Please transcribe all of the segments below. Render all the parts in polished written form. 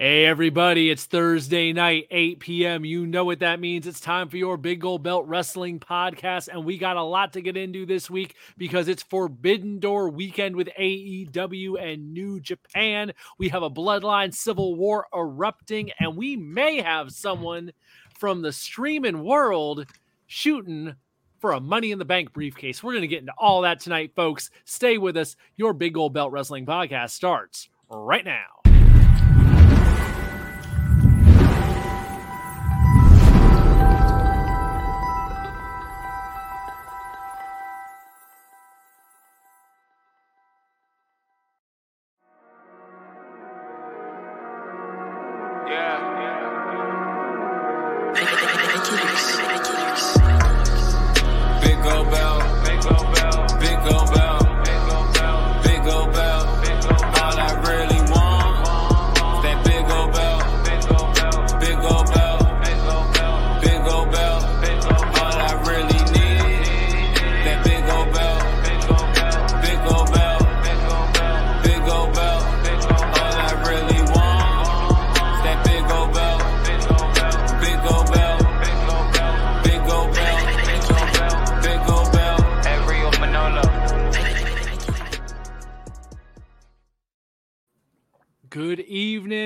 Hey everybody, it's Thursday night, 8 p.m. You know what that means. It's time for your Big Gold Belt Wrestling Podcast, and we got a lot to get into this week because it's Forbidden Door weekend with AEW and New Japan. We have a Bloodline Civil War erupting, and we may have someone from the streaming world shooting for a Money in the Bank briefcase. We're going to get into all that tonight, folks. Stay with us. Your Big Gold Belt Wrestling Podcast starts right now.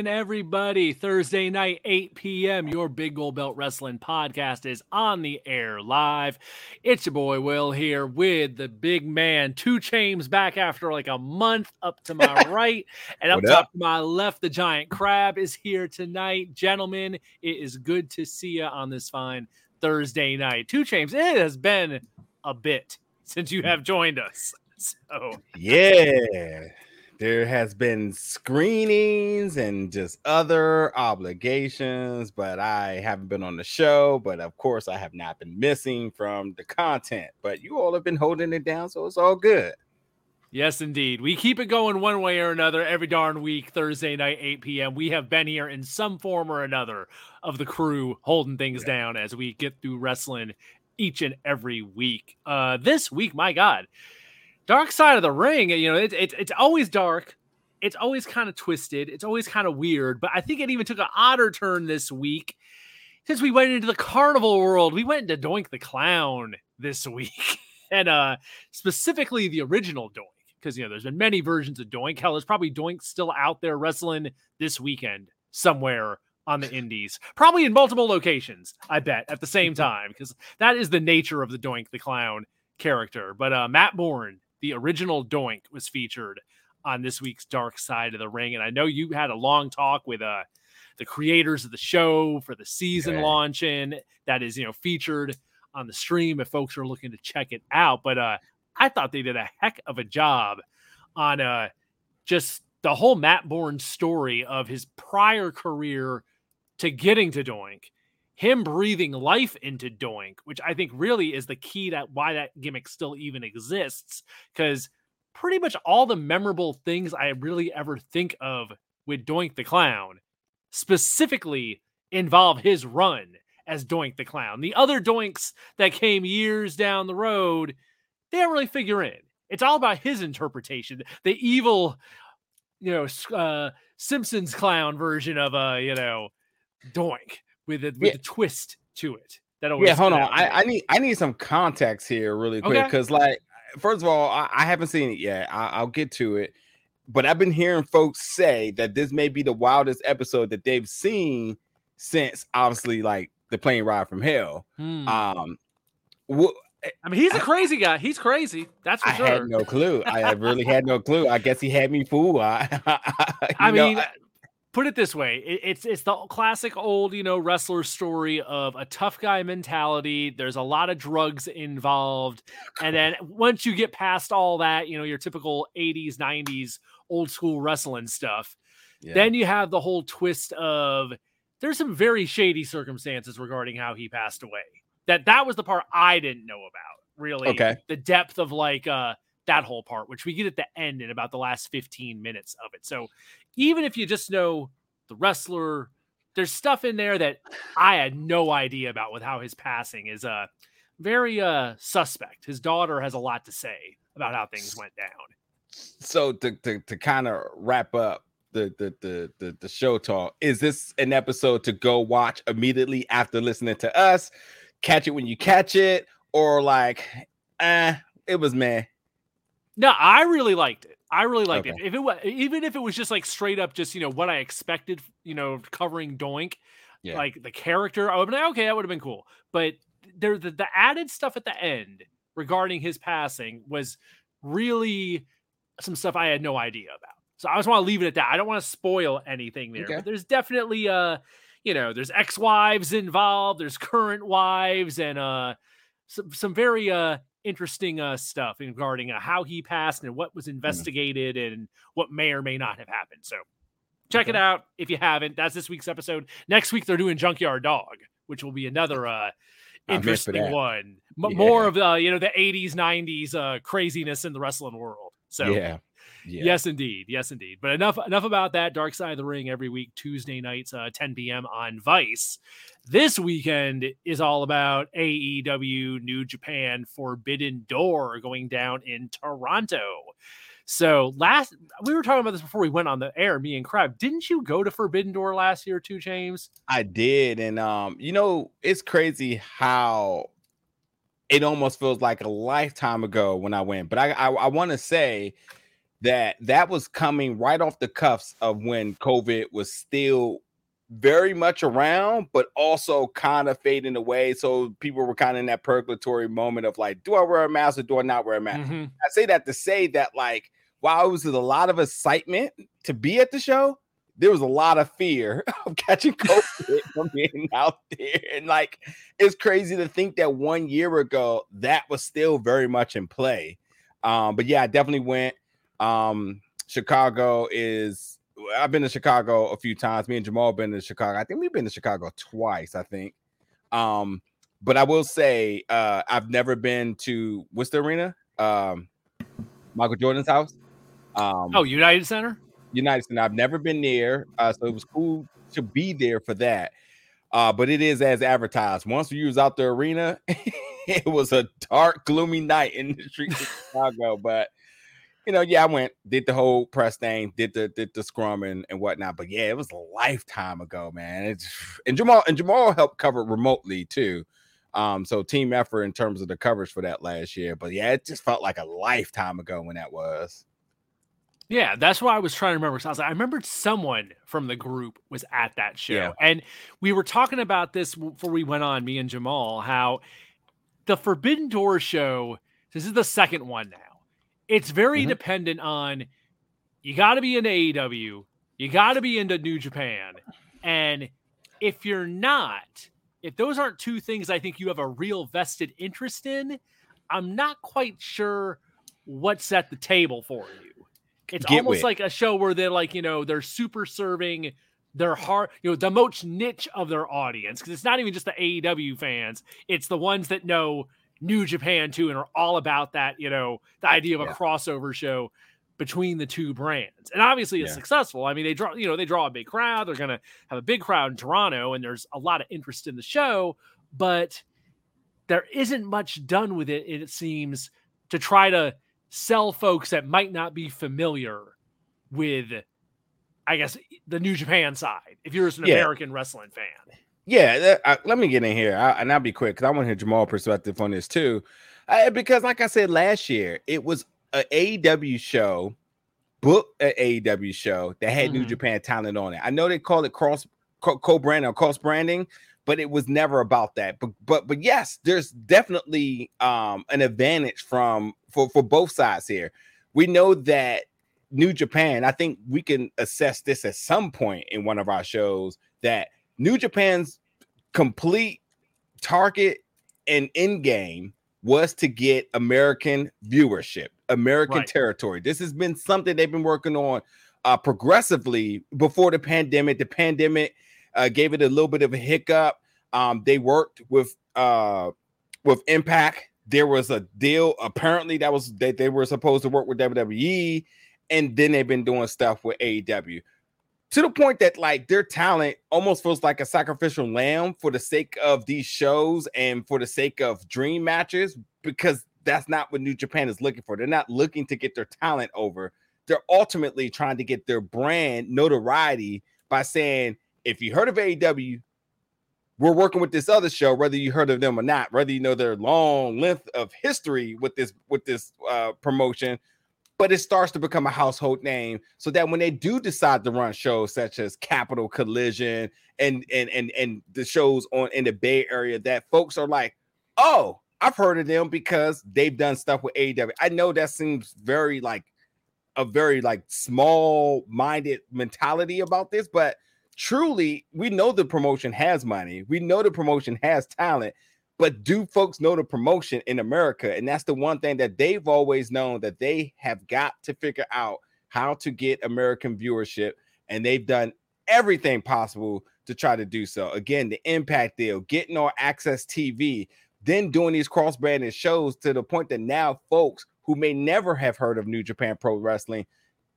Everybody, Thursday night, 8 p.m., your Big Gold Belt Wrestling Podcast is on the air live. It's your boy Will here with the big man, 2 Chainz, back after like a month. Up to my right and up to my left, the Giant Crab is here tonight. Gentlemen, it is good to see you on this fine Thursday night. 2 Chainz, it has been a bit since you have joined us. So yeah. There has been screenings and just other obligations, but I haven't been on the show. But of course, I have not been missing from the content. But you all have been holding it down, so it's all good. Yes, indeed. We keep it going one way or another every darn week, Thursday night, 8 p.m. We have been here in some form or another of the crew holding things down as we get through wrestling each and every week. This week, my God. Dark Side of the Ring, you know, it's always dark. It's always kind of twisted. It's always kind of weird. But I think it even took an odder turn this week since we went into the carnival world. We went into Doink the Clown this week. And specifically the original Doink. Because, you know, there's been many versions of Doink. Hell, there's probably Doink still out there wrestling this weekend somewhere on the indies. Probably in multiple locations, I bet, at the same time. Because that is the nature of the Doink the Clown character. But Matt Bourne, the original Doink, was featured on this week's Dark Side of the Ring. And I know you had a long talk with the creators of the show for the season launching that is, you know, featured on the stream if folks are looking to check it out. But I thought they did a heck of a job on just the whole Matt Bourne story of his prior career to getting to Doink, him breathing life into Doink, which I think really is the key that why that gimmick still even exists. Because pretty much all the memorable things I really ever think of with Doink the Clown specifically involve his run as Doink the Clown. The other Doinks that came years down the road, they don't really figure in. It's all about his interpretation. The evil, you know, Simpsons clown version of you know, Doink. With a twist to it. That always hold on. I need some context here really quick because, like, first of all, I haven't seen it yet. I'll get to it, but I've been hearing folks say that this may be the wildest episode that they've seen since, obviously, like the plane ride from hell. I mean, he's a crazy guy. He's crazy. That's for sure. I had no clue. I really had no clue. I guess he had me fooled. Put it this way, it's the classic old, you know, wrestler story of a tough guy mentality. There's a lot of drugs involved. And then once you get past all that, you know, your typical 80s, 90s, old school wrestling stuff, then you have the whole twist of there's some very shady circumstances regarding how he passed away. That was the part I didn't know about, really. Okay. The depth of like that whole part, which we get at the end in about the last 15 minutes of it. So even if you just know the wrestler, there's stuff in there that I had no idea about with how his passing is very suspect. His daughter has a lot to say about how things went down. So to kind of wrap up the show talk. Is this an episode to go watch immediately after listening to us? Catch it when you catch it, or like, it was meh. No, I really liked it. I really liked it. If it was, even if it was just like straight up, just, you know, what I expected, you know, covering Doink, like the character, I would be like, okay, that would have been cool. But there, the added stuff at the end regarding his passing was really some stuff I had no idea about. So I just want to leave it at that. I don't want to spoil anything there. Okay. But there's definitely, you know, there's ex-wives involved, there's current wives, and some very interesting stuff regarding how he passed and what was investigated and what may or may not have happened. So check it out if you haven't. That's this week's episode. Next week, they're doing Junkyard Dog, which will be another interesting one. More of the, you know, the 80s, 90s craziness in the wrestling world. So yes, indeed. Yes, indeed. But enough about that. Dark Side of the Ring every week, Tuesday nights, 10 p.m. on Vice. This weekend is all about AEW New Japan Forbidden Door going down in Toronto. So we were talking about this before we went on the air, me and Crab. Didn't you go to Forbidden Door last year too, James? I did. And, you know, it's crazy how it almost feels like a lifetime ago when I went. But I want to say that was coming right off the cuffs of when COVID was still very much around, but also kind of fading away. So people were kind of in that purgatory moment of like, do I wear a mask or do I not wear a mask? Mm-hmm. I say that to say that, like, while it was a lot of excitement to be at the show, there was a lot of fear of catching COVID from being out there. And like, it's crazy to think that 1 year ago, that was still very much in play. But yeah, I definitely went. I've been to Chicago a few times. Me and Jamal have been to Chicago. I think we've been to Chicago twice, I think. But I will say, I've never been to, what's the arena? Michael Jordan's house. United Center? United Center. I've never been there. So it was cool to be there for that. But it is as advertised. Once we was out the arena, it was a dark, gloomy night in the streets of Chicago. But you know, I went, did the whole press thing, did the scrum and whatnot. But yeah, it was a lifetime ago, man. Jamal helped cover remotely too. So team effort in terms of the coverage for that last year. But yeah, it just felt like a lifetime ago when that was. Yeah, that's what I was trying to remember. So I was like, I remembered someone from the group was at that show. Yeah. And we were talking about this before we went on, me and Jamal, how the Forbidden Door show, this is the second one now. It's very dependent on, you got to be into AEW, you got to be into New Japan. And if you're not, if those aren't two things I think you have a real vested interest in, I'm not quite sure what's at the table for you. It's almost like a show where they're like, you know, they're super serving their heart, you know, the most niche of their audience. Because it's not even just the AEW fans. It's the ones that know New Japan too, and are all about that, you know, the idea of a crossover show between the two brands. And obviously it's successful. I mean, they draw a big crowd. They're going to have a big crowd in Toronto, and there's a lot of interest in the show, but there isn't much done with it, it seems, to try to sell folks that might not be familiar with, I guess, the New Japan side, if you're just an American wrestling fan. Yeah, let me get in here, and I'll be quick because I want to hear Jamal's perspective on this too. Because, like I said last year, it was an AEW show, booked an AEW show that had New Japan talent on it. I know they call it co-branding or cross-branding, but it was never about that. But yes, there's definitely an advantage for both sides here. We know that New Japan, I think we can assess this at some point in one of our shows, that New Japan's complete target and end game was to get American viewership, American territory. This has been something they've been working on progressively before the pandemic. The pandemic gave it a little bit of a hiccup. They worked with Impact. There was a deal apparently that they were supposed to work with WWE, and then they've been doing stuff with AEW. To the point that, like, their talent almost feels like a sacrificial lamb for the sake of these shows and for the sake of dream matches, because that's not what New Japan is looking for. They're not looking to get their talent over. they're ultimately trying to get their brand notoriety by saying, if you heard of AEW, we're working with this other show, whether you heard of them or not, whether you know their long length of history with this promotion. But it starts to become a household name so that when they do decide to run shows such as Capital Collision and the shows on in the Bay Area, that folks are like, oh, I've heard of them because they've done stuff with AEW. I know that seems very like a very like small-minded mentality about this, but truly, we know the promotion has money. We know the promotion has talent. But do folks know the promotion in America? And that's the one thing that they've always known, that they have got to figure out how to get American viewership. And they've done everything possible to try to do so. Again, the Impact deal, getting on Access TV, then doing these cross-branded shows to the point that now folks who may never have heard of New Japan Pro Wrestling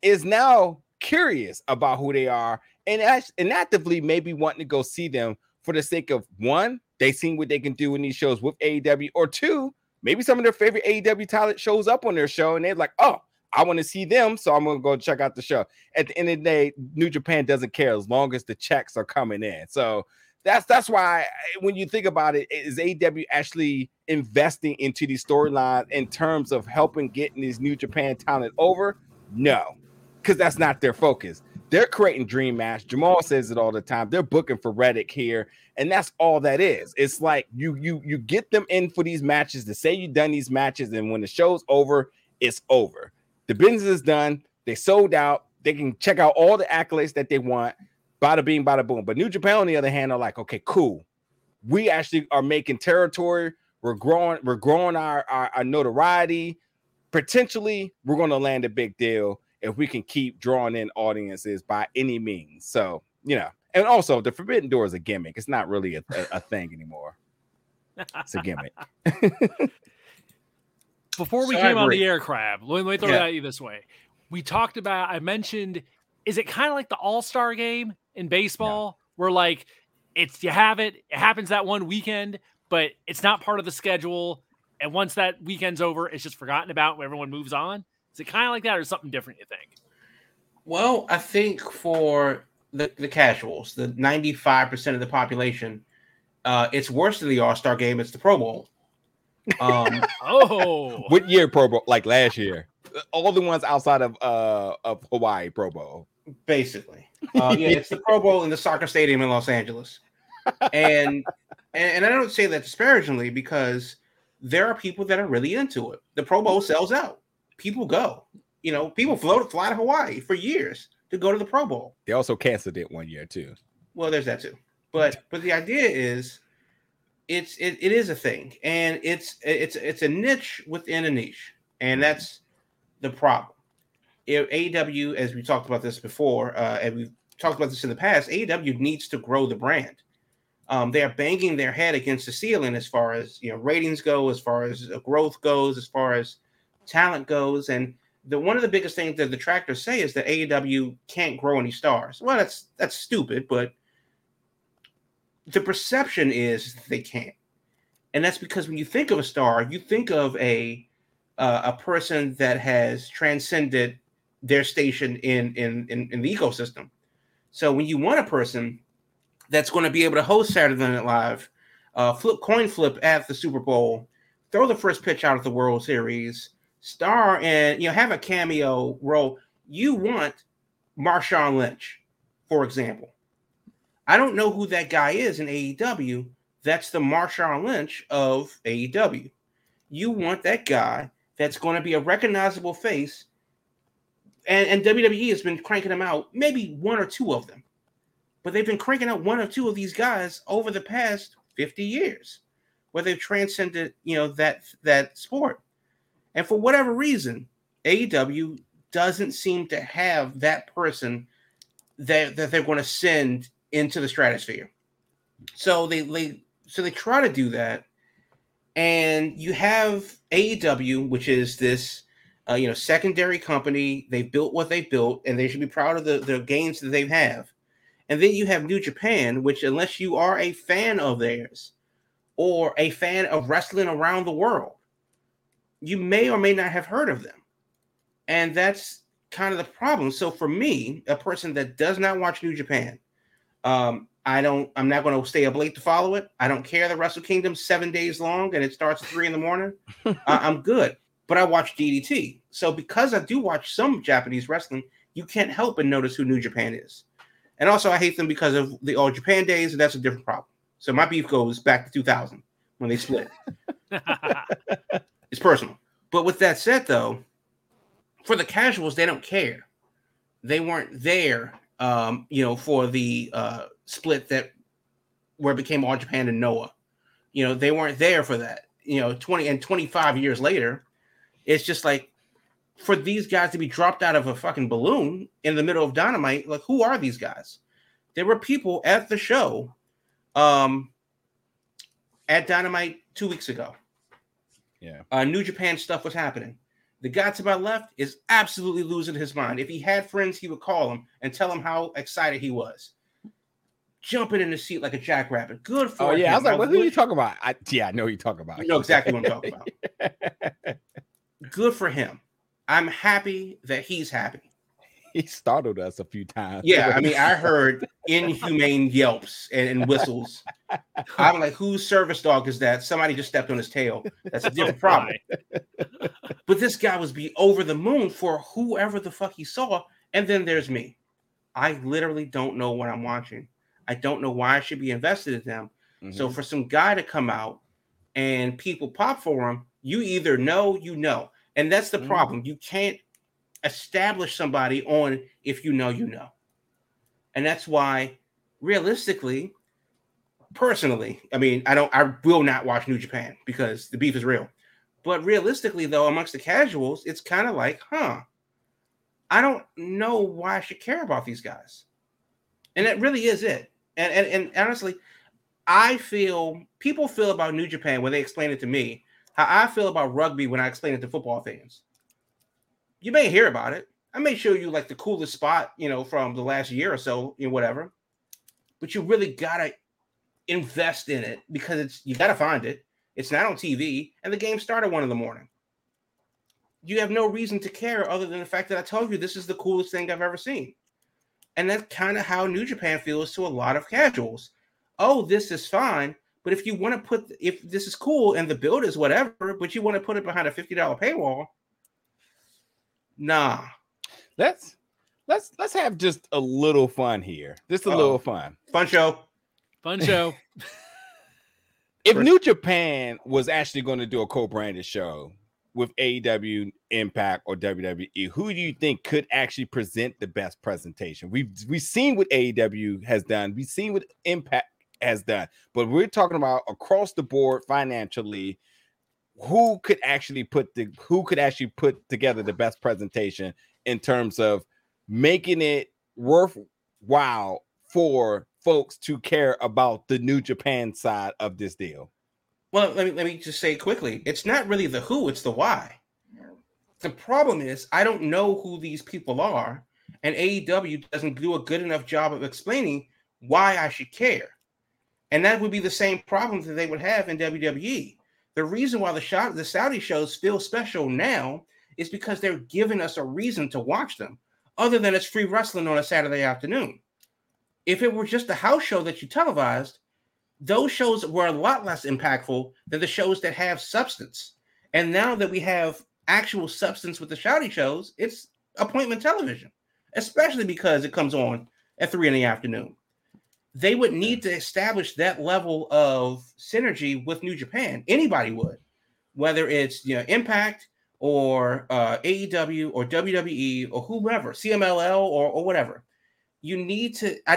is now curious about who they are and actively maybe wanting to go see them for the sake of, one, they seen what they can do in these shows with AEW, or two, maybe some of their favorite AEW talent shows up on their show and they're like, oh, I want to see them, so I'm going to go check out the show. At the end of the day, New Japan doesn't care as long as the checks are coming in. So that's why when you think about it, is AEW actually investing into these storylines in terms of helping getting these New Japan talent over? No, because that's not their focus. They're creating dream match. Jamal says it all the time. They're booking for Reddick here, and that's all that is. It's like you get them in for these matches to say you've done these matches, and when the show's over, it's over. The business is done. They sold out. They can check out all the accolades that they want. Bada bing, bada boom. But New Japan, on the other hand, are like, okay, cool. We actually are making territory. We're growing our notoriety. Potentially, we're going to land a big deal if we can keep drawing in audiences by any means. So, you know, and also the Forbidden Door is a gimmick. It's not really a thing anymore. It's a gimmick. Before we came on the air, Crab, let me throw it at you this way. We talked about, I mentioned, is it kind of like the All-Star game in baseball where like it happens that one weekend, but it's not part of the schedule. And once that weekend's over, it's just forgotten about when everyone moves on. Is it kind of like that or something different, you think? Well, I think for the casuals, the 95% of the population, it's worse than the All-Star game. It's the Pro Bowl. What year Pro Bowl? Like last year. All the ones outside of Hawaii Pro Bowl. Basically. It's the Pro Bowl in the soccer stadium in Los Angeles. And I don't say that disparagingly because there are people that are really into it. The Pro Bowl sells out. People go, you know, people fly to Hawaii for years to go to the Pro Bowl. They also canceled it one year too. Well, there's that too. But the idea is it is a thing, and it's a niche within a niche. And that's the problem. If AEW, as we talked about this before, and we've talked about this in the past, AEW needs to grow the brand. They're banging their head against the ceiling as far as, you know, ratings go, as far as growth goes, as far as talent goes, and one of the biggest things that the detractors say is that AEW can't grow any stars. Well, that's stupid, but the perception is they can't, and that's because when you think of a star, you think of a person that has transcended their station in the ecosystem. So when you want a person that's going to be able to host Saturday Night Live, coin flip at the Super Bowl, throw the first pitch out of the World Series, star and, you know, have a cameo role. You want Marshawn Lynch, for example. I don't know who that guy is in AEW. That's the Marshawn Lynch of AEW. You want that guy that's going to be a recognizable face. And WWE has been cranking them out, maybe one or two of them. But they've been cranking out one or two of these guys over the past 50 years where they've transcended, you know, that sport. And for whatever reason, AEW doesn't seem to have that person that they're going to send into the stratosphere. So they try to do that, and you have AEW, which is this secondary company. They built what they built, and they should be proud of the gains that they have. And then you have New Japan, which, unless you are a fan of theirs or a fan of wrestling around the world, you may or may not have heard of them. And that's kind of the problem. So for me, a person that does not watch New Japan, I'm not going to stay up late to follow it. I don't care that Wrestle Kingdom 7 days long and it starts at 3 a.m. I'm good. But I watch DDT. So because I do watch some Japanese wrestling, you can't help but notice who New Japan is. And also I hate them because of the All Japan days, and that's a different problem. So my beef goes back to 2000 when they split. It's personal. But with that said, though, for the casuals, they don't care. They weren't there, for the split that where it became All Japan and Noah. You know, they weren't there for that. 20 and 25 years later, it's just like, for these guys to be dropped out of a fucking balloon in the middle of Dynamite, like, who are these guys? There were people at the show at Dynamite 2 weeks ago. Yeah. New Japan stuff was happening. The guy to my left is absolutely losing his mind. If he had friends, he would call him and tell him how excited he was. Jumping in the seat like a jackrabbit. Good for him. Oh, yeah. I was like, what are you talking about? I know who you're talking about. You know exactly what I'm talking about. Good for him. I'm happy that he's happy. He startled us a few times. Yeah, I mean, I heard inhumane yelps and whistles. I'm like, whose service dog is that? Somebody just stepped on his tail. That's a different problem. But this guy was over the moon for whoever the fuck he saw. And then there's me. I literally don't know what I'm watching. I don't know why I should be invested in them. Mm-hmm. So for some guy to come out and people pop for him, you either know. And that's the problem. You can't establish somebody on if you know, you know. And that's why, realistically, personally, I mean, I will not watch New Japan because the beef is real. But realistically, though, amongst the casuals, it's kind of like, I don't know why I should care about these guys. And that really is it. And honestly, people feel about New Japan when they explain it to me how I feel about rugby when I explain it to football fans. You may hear about it. I may show you like the coolest spot, from the last year or so, whatever. But you really gotta invest in it because you gotta find it. It's not on TV, and the game started 1 a.m. You have no reason to care other than the fact that I told you this is the coolest thing I've ever seen. And that's kind of how New Japan feels to a lot of casuals. Oh, this is fine. But if you want to if this is cool and the build is whatever, but you want to put it behind a $50 paywall, nah. Let's have just a little fun here. Just a little fun. Fun show. If New Japan was actually going to do a co-branded show with AEW, Impact, or WWE, who do you think could actually present the best presentation? We've seen what AEW has done. We've seen what Impact has done, but we're talking about across the board financially. Who could actually put together the best presentation in terms of making it worthwhile for folks to care about the New Japan side of this deal? Well, let me just say quickly, it's not really the who, it's the why. The problem is I don't know who these people are, and AEW doesn't do a good enough job of explaining why I should care. And that would be the same problem that they would have in WWE. The reason why the Saudi shows feel special now is because they're giving us a reason to watch them, other than it's free wrestling on a Saturday afternoon. If it were just a house show that you televised, those shows were a lot less impactful than the shows that have substance. And now that we have actual substance with the Saudi shows, it's appointment television, especially because it comes on at 3 p.m. They would need to establish that level of synergy with New Japan. Anybody would, whether it's Impact or AEW or WWE or whoever, CMLL or whatever. I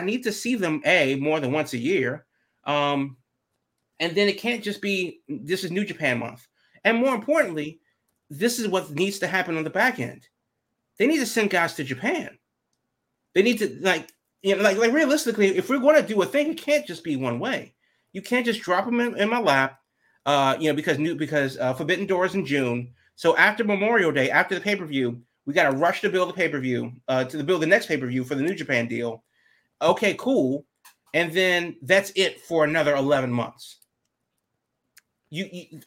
need to see them more than once a year, and then it can't just be this is New Japan month. And more importantly, this is what needs to happen on the back end. They need to send guys to Japan. They need to realistically, if we're going to do a thing, it can't just be one way. You can't just drop them in my lap, because Forbidden Door is in June. So after Memorial Day, after the pay-per-view, we got to rush to build the pay-per-view, to build the next pay-per-view for the New Japan deal. Okay, cool. And then that's it for another 11 months.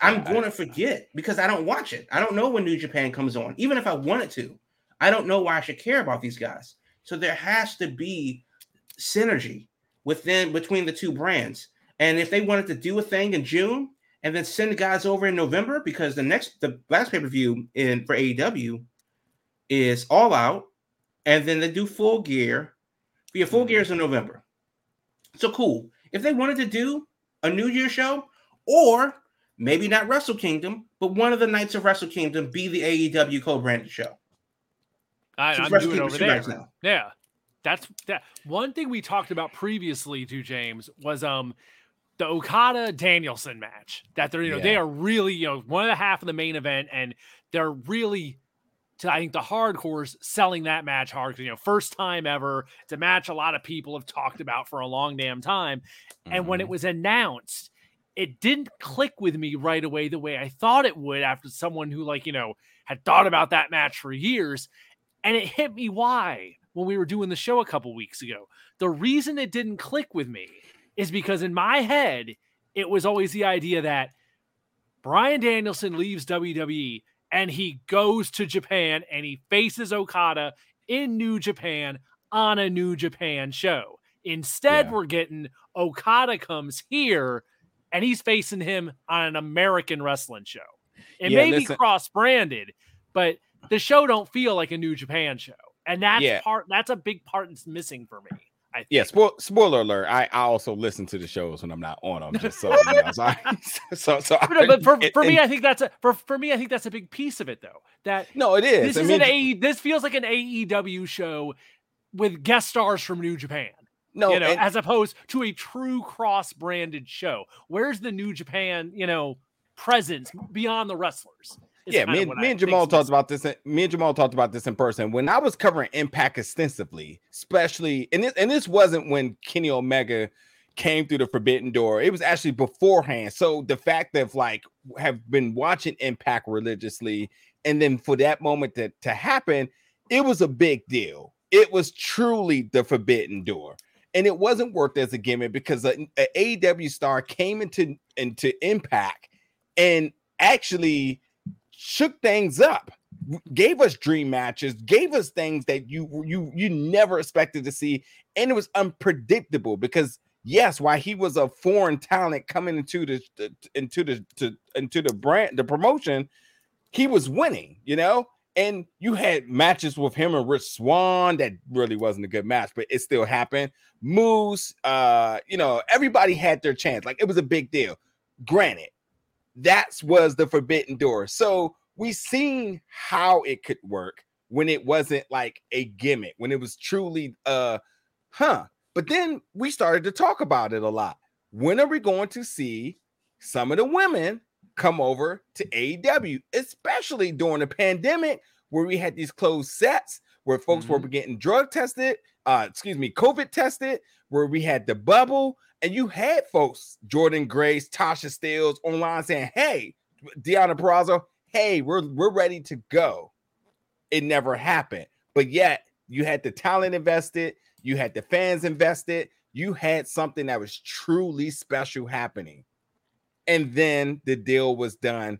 I'm going to forget because I don't watch it. I don't know when New Japan comes on. Even if I wanted to, I don't know why I should care about these guys. So there has to be synergy within between the two brands. And if they wanted to do a thing in June and then send the guys over in November, because the last pay-per-view for AEW is All Out, and then they do Full Gear. But your Full Gear is in November. So cool. If they wanted to do a New Year show, or maybe not Wrestle Kingdom, but one of the nights of Wrestle Kingdom be the AEW co-branded show. I'm doing it over there. Now. Yeah. That's that. One thing we talked about previously to James was the Okada Danielson match that they're, they are really, one and a half of the main event, and they're really, I think the hardcores selling that match hard. First time ever. It's a match a lot of people have talked about for a long damn time. Mm-hmm. And when it was announced, it didn't click with me right away the way I thought it would after someone who had thought about that match for years. And it hit me why when we were doing the show a couple weeks ago. The reason it didn't click with me is because in my head, it was always the idea that Bryan Danielson leaves WWE and he goes to Japan and he faces Okada in New Japan on a New Japan show. Instead, we're getting Okada comes here and he's facing him on an American wrestling show. It may be cross-branded, but the show don't feel like a New Japan show. And that's that's a big part that's missing for me. I think. Yeah, spoiler alert. I also listen to the shows when I'm not on them. Just so, I think that's a big piece of it though. It is. This feels like an AEW show with guest stars from New Japan. As opposed to a true cross-branded show. Where's the New Japan, presence beyond the wrestlers? Me and Jamal talked about this in person. When I was covering Impact extensively, especially, and this wasn't when Kenny Omega came through the Forbidden Door. It was actually beforehand. So the fact that have been watching Impact religiously, and then for that moment to happen, it was a big deal. It was truly the Forbidden Door. And it wasn't worked as a gimmick because an AEW star came into Impact and actually shook things up, gave us dream matches, gave us things that you never expected to see. And it was unpredictable because while he was a foreign talent coming into the brand, the promotion, he was winning, And you had matches with him and Rich Swann that really wasn't a good match, but it still happened. Moose, everybody had their chance. It was a big deal. Granted, that was the Forbidden Door. So we seen how it could work when it wasn't a gimmick, when it was truly, But then we started to talk about it a lot. When are we going to see some of the women come over to AEW, especially during the pandemic where we had these closed sets where folks were getting COVID tested, where we had the bubble, and you had folks, Jordan Grace, Tasha Steelz online saying, hey, Deonna Purrazzo, hey, we're ready to go. It never happened. But yet you had the talent invested, you had the fans invested, you had something that was truly special happening. And then the deal was done.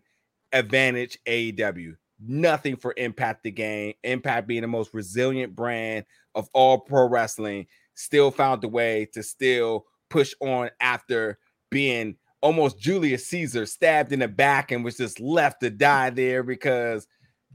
Advantage AEW. Nothing for Impact to gain. Impact, being the most resilient brand of all pro wrestling, still found a way to still push on after being almost Julius Caesar, stabbed in the back and was just left to die there because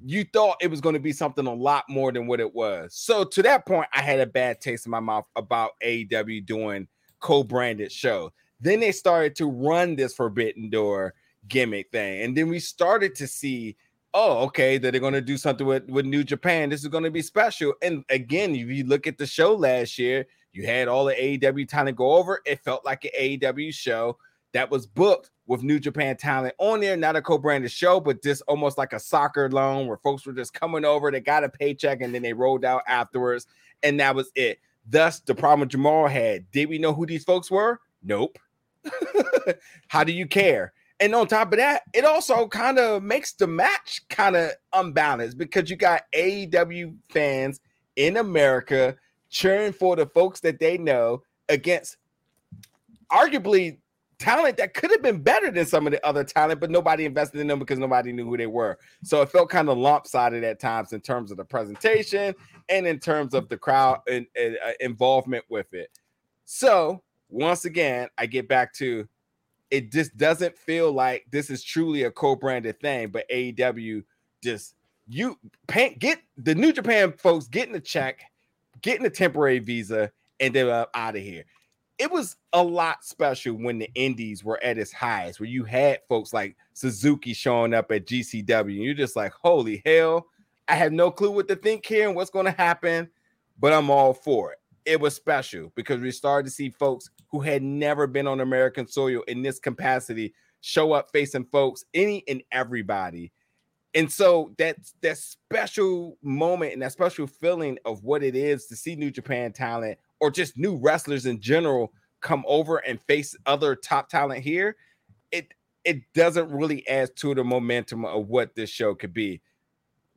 you thought it was going to be something a lot more than what it was. So to that point, I had a bad taste in my mouth about AEW doing co-branded shows. Then they started to run this Forbidden Door gimmick thing. And then we started to see, they're going to do something with New Japan. This is going to be special. And again, if you look at the show last year, you had all the AEW talent go over. It felt like an AEW show that was booked with New Japan talent on there. Not a co-branded show, but just almost like a soccer loan where folks were just coming over. They got a paycheck and then they rolled out afterwards. And that was it. Thus, the problem Jamal had. Did we know who these folks were? Nope. How do you care? And on top of that, it also kind of makes the match kind of unbalanced because you got AEW fans in America cheering for the folks that they know against arguably talent that could have been better than some of the other talent, but nobody invested in them because nobody knew who they were. So it felt kind of lopsided at times in terms of the presentation and in terms of the crowd and involvement with it. So once again, I get back to it just doesn't feel like this is truly a co-branded thing, but AEW just get the New Japan folks getting a check, getting a temporary visa, and then out of here. It was a lot special when the indies were at its highest, where you had folks like Suzuki showing up at GCW. And you're just like, holy hell, I have no clue what to think here and what's going to happen, but I'm all for it. It was special because we started to see folks who had never been on American soil in this capacity show up facing folks, any and everybody. And so that special moment and that special feeling of what it is to see New Japan talent or just new wrestlers in general come over and face other top talent here, it doesn't really add to the momentum of what this show could be.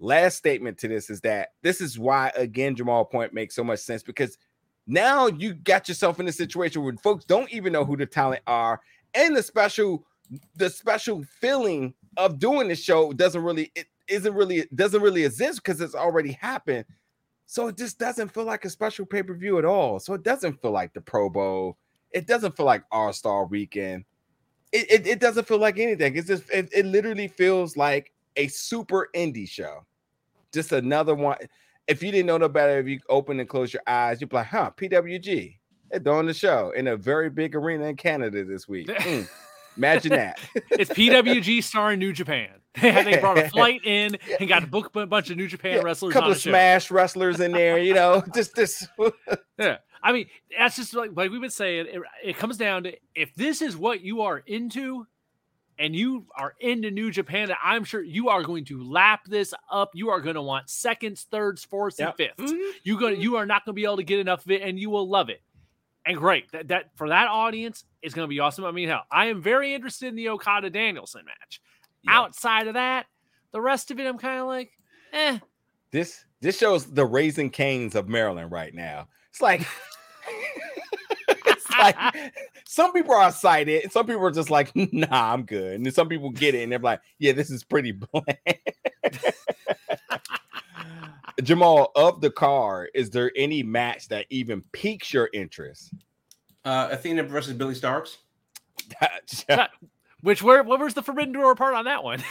Last statement to this is that this is why, again, Jamal Point makes so much sense, because now you got yourself in a situation where folks don't even know who the talent are, and the special feeling of doing the show doesn't really exist because it's already happened. So it just doesn't feel like a special pay-per-view at all. So it doesn't feel like the Pro Bowl. It doesn't feel like All-Star Weekend. It doesn't feel like anything. It's just it literally feels like a super indie show. Just another one. If you didn't know no better, if you open and close your eyes, you'd be like, huh, PWG. They're doing the show in a very big arena in Canada this week. Imagine that. It's PWG starring New Japan. They brought a flight in and got to book a bunch of New Japan wrestlers. A couple of Smash wrestlers in there, you know. Just. Yeah, I mean, that's just like we've been saying. It comes down to if this is what you are into, and you are into New Japan, I'm sure you are going to lap this up. You are going to want seconds, thirds, fourths, and fifths. Mm-hmm. You are not going to be able to get enough of it, and you will love it. And great, that for that audience is going to be awesome. I mean, hell, I am very interested in the Okada Danielson match. Yeah. Outside of that, the rest of it, I'm kind of like, eh. This shows the Raising Cane's of Maryland right now. It's like, some people are excited, and some people are just like, nah, I'm good. And then some people get it, and they're like, yeah, this is pretty bland. Jamal, of the card, is there any match that even piques your interest? Athena versus Billie Starkz. Where's the Forbidden Door part on that one?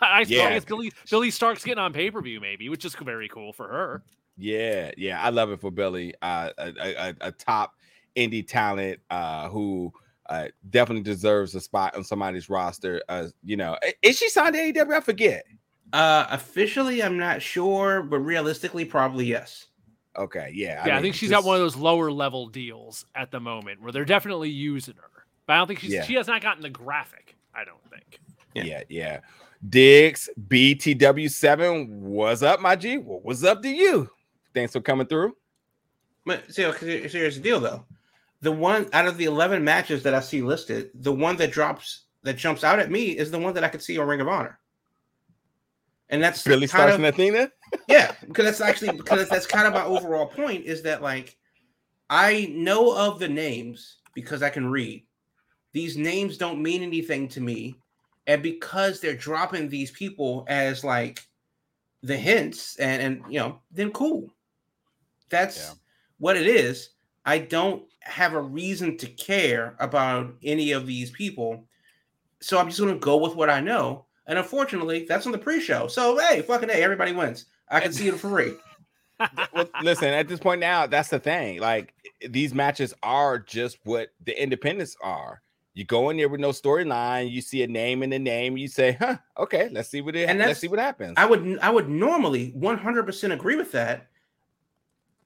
I guess Billie Starkz getting on pay-per-view maybe, which is very cool for her. Yeah, I love it for Billie. A top indie talent who definitely deserves a spot on somebody's roster. You know, is she signed to AEW? I forget. Officially, I'm not sure, but realistically, probably yes. Okay, yeah. I think she's got one of those lower level deals at the moment where they're definitely using her. But I don't think she has not gotten the graphic, I don't think. Yeah. Diggs, BTW7, what's up, my G? Well, what's up to you? Thanks for coming through. But so here's the deal, though. The one out of the 11 matches that I see listed, the one that jumps out at me is the one that I could see on Ring of Honor. And that's Billie Starkz and Athena. Yeah, because that's kind of my overall point is that like I know of the names because I can read. These names don't mean anything to me, and because they're dropping these people as like the hints and you know, then cool. That's what it is. I don't have a reason to care about any of these people, so I'm just going to go with what I know. And unfortunately, that's on the pre-show. So, hey, fucking A, everybody wins. I can see it for free. Well, listen, at this point now, that's the thing. Like, these matches are just what the independents are. You go in there with no storyline. You see a name in the name. You say, huh, okay, let's see what let's see what happens. I would normally 100% agree with that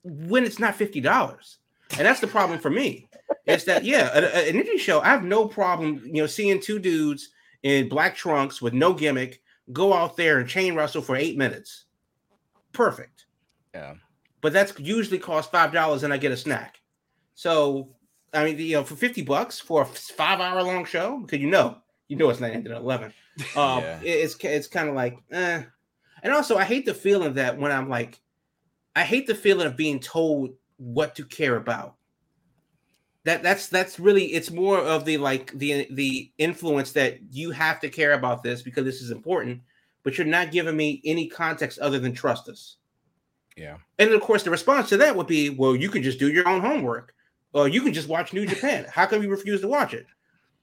when it's not $50. And that's the problem for me. It's that, an indie show, I have no problem, you know, seeing two dudes in black trunks with no gimmick, go out there and chain wrestle for 8 minutes. Perfect. Yeah. But that's usually cost $5 and I get a snack. So, I mean, you know, for $50 for a 5 hour long show, because you know, it's not ended at 11. It's kind of like, eh. And also I hate the feeling that when I'm like, I hate the feeling of being told what to care about. That's really, it's more of the, like, the influence that you have to care about this because this is important, but you're not giving me any context other than trust us. Yeah. And of course the response to that would be, well, you can just do your own homework, or you can just watch New Japan. How come you refuse to watch it?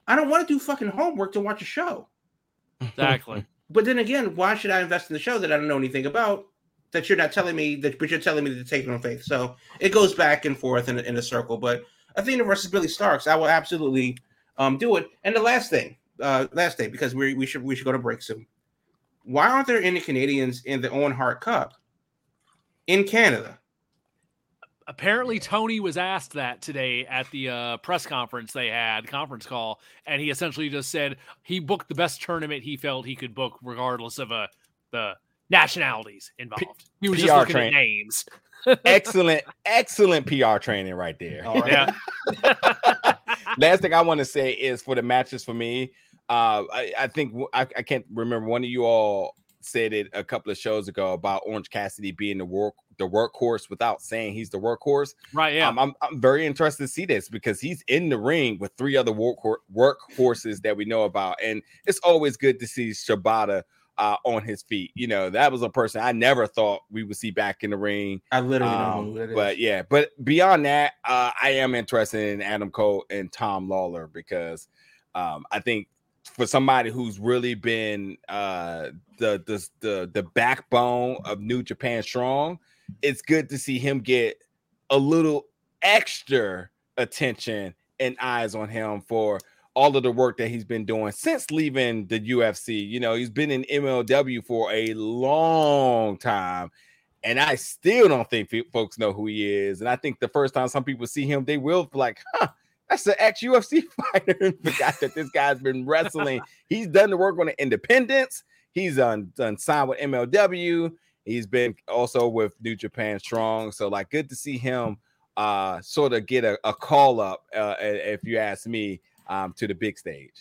I don't want to do fucking homework to watch a show. Exactly. But then again, why should I invest in the show that I don't know anything about, that you're not telling me, that, but you're telling me to take it on faith? So it goes back and forth in a circle. But Athena versus Billie Starkz, I will absolutely do it. And the last thing, because we should go to break soon. Why aren't there any Canadians in the Owen Hart Cup in Canada? Apparently, Tony was asked that today at the press conference they had, conference call, and he essentially just said he booked the best tournament he felt he could book, regardless of the nationalities involved. He was PR just looking at names. excellent PR training right there. All right. Yeah. Last thing I want to say is for the matches for me, I think I can't remember, one of you all said it a couple of shows ago about Orange Cassidy being the workhorse without saying he's the workhorse. Right, yeah. I'm very interested to see this because he's in the ring with three other workhorses that we know about, and it's always good to see Shibata on his feet. You know, that was a person I never thought we would see back in the ring. I literally don't know who that is. But yeah, but beyond that, I am interested in Adam Cole and Tom Lawler because I think for somebody who's really been the backbone of New Japan Strong, it's good to see him get a little extra attention and eyes on him for all of the work that he's been doing since leaving the UFC. You know, he's been in MLW for a long time, and I still don't think folks know who he is. And I think the first time some people see him, they will be like, huh, that's an ex-UFC fighter. Forgot that this guy's been wrestling. He's done the work on the independents. He's done signed with MLW. He's been also with New Japan Strong. So, like, good to see him sort of get a call up, if you ask me, to the big stage.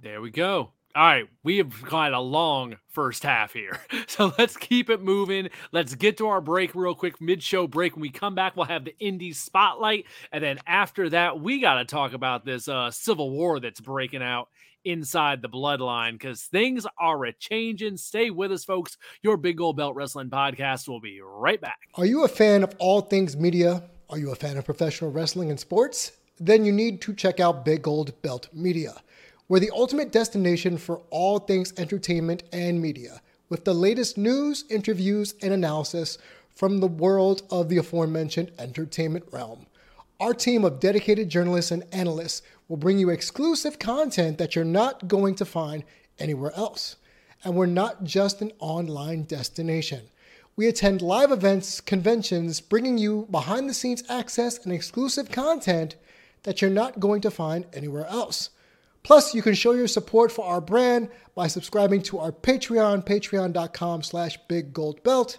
There we go. All right, we have got a long first half here, so let's keep it moving. Let's get to our break real quick, mid-show break. When we come back, we'll have the indie spotlight, and then after that, we got to talk about this civil war that's breaking out inside the bloodline, because things are a-changing. Stay with us, folks. Your Big Gold Belt Wrestling Podcast will be right back. Are you a fan of all things media? Are you a fan of professional wrestling and sports? Then you need to check out Big Gold Belt Media. We're the ultimate destination for all things entertainment and media, with the latest news, interviews, and analysis from the world of the aforementioned entertainment realm. Our team of dedicated journalists and analysts will bring you exclusive content that you're not going to find anywhere else. And we're not just an online destination. We attend live events, conventions, bringing you behind-the-scenes access and exclusive content that you're not going to find anywhere else. Plus, you can show your support for our brand by subscribing to our Patreon, patreon.com/biggoldbelt.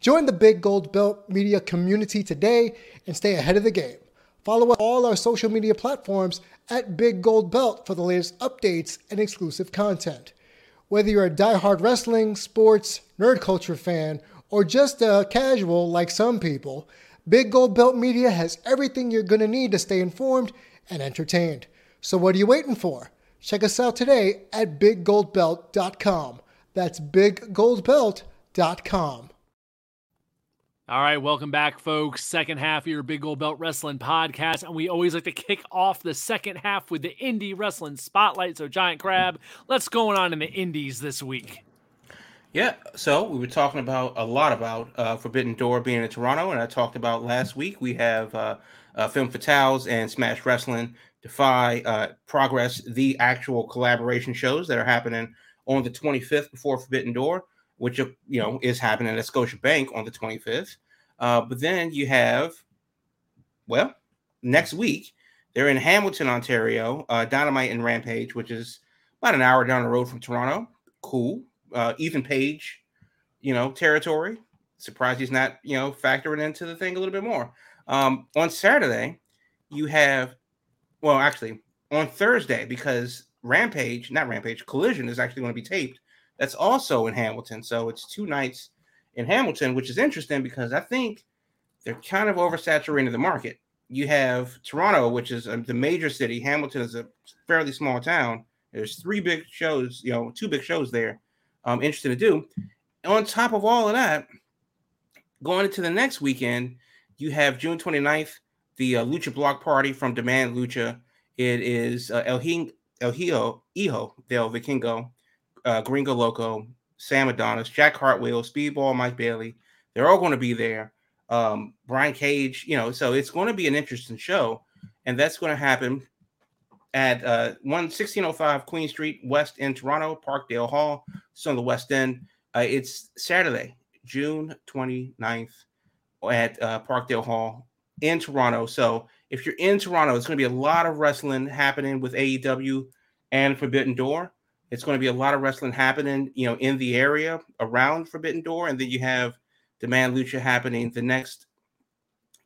Join the Big Gold Belt Media community today and stay ahead of the game. Follow all our social media platforms at Big Gold Belt for the latest updates and exclusive content. Whether you're a diehard wrestling, sports, nerd culture fan, or just a casual like some people, Big Gold Belt Media has everything you're going to need to stay informed and entertained. So what are you waiting for? Check us out today at BigGoldBelt.com. That's BigGoldBelt.com. All right, welcome back, folks. Second half of your Big Gold Belt Wrestling Podcast, and we always like to kick off the second half with the indie wrestling spotlight. So, Giant Crab, what's going on in the indies this week? Yeah, so we were talking about Forbidden Door being in Toronto, and I talked about last week. We have Femme Fatales and Smash Wrestling Defy Progress, the actual collaboration shows that are happening on the 25th before Forbidden Door, which, you know, is happening at Scotiabank on the 25th. But then you have, well, next week, they're in Hamilton, Ontario, Dynamite and Rampage, which is about an hour down the road from Toronto. Cool. Ethan Page, you know, territory. Surprised he's not, you know, factoring into the thing a little bit more. On Saturday, you have, well, actually, on Thursday, because Collision is actually going to be taped. That's also in Hamilton. So it's two nights in Hamilton, which is interesting because I think they're kind of oversaturating the market. you have Toronto, which is the major city. Hamilton is a fairly small town. There's two big shows there. Interesting to do. On top of all of that, going into the next weekend, you have June 29th, the Lucha Block Party from Demand Lucha. It is El Hijo del Vikingo, Gringo Loco, Sam Adonis, Jack Hartwell, Speedball, Mike Bailey. They're all going to be there. Brian Cage, so it's going to be an interesting show. And that's going to happen at 1605 Queen Street West in Toronto, Parkdale Hall. It's on the West End. It's Saturday, June 29th at Parkdale Hall in Toronto. So if you're in Toronto, it's going to be a lot of wrestling happening with AEW and Forbidden Door. It's going to be a lot of wrestling happening, in the area around Forbidden Door. And then you have Demand Lucha happening the next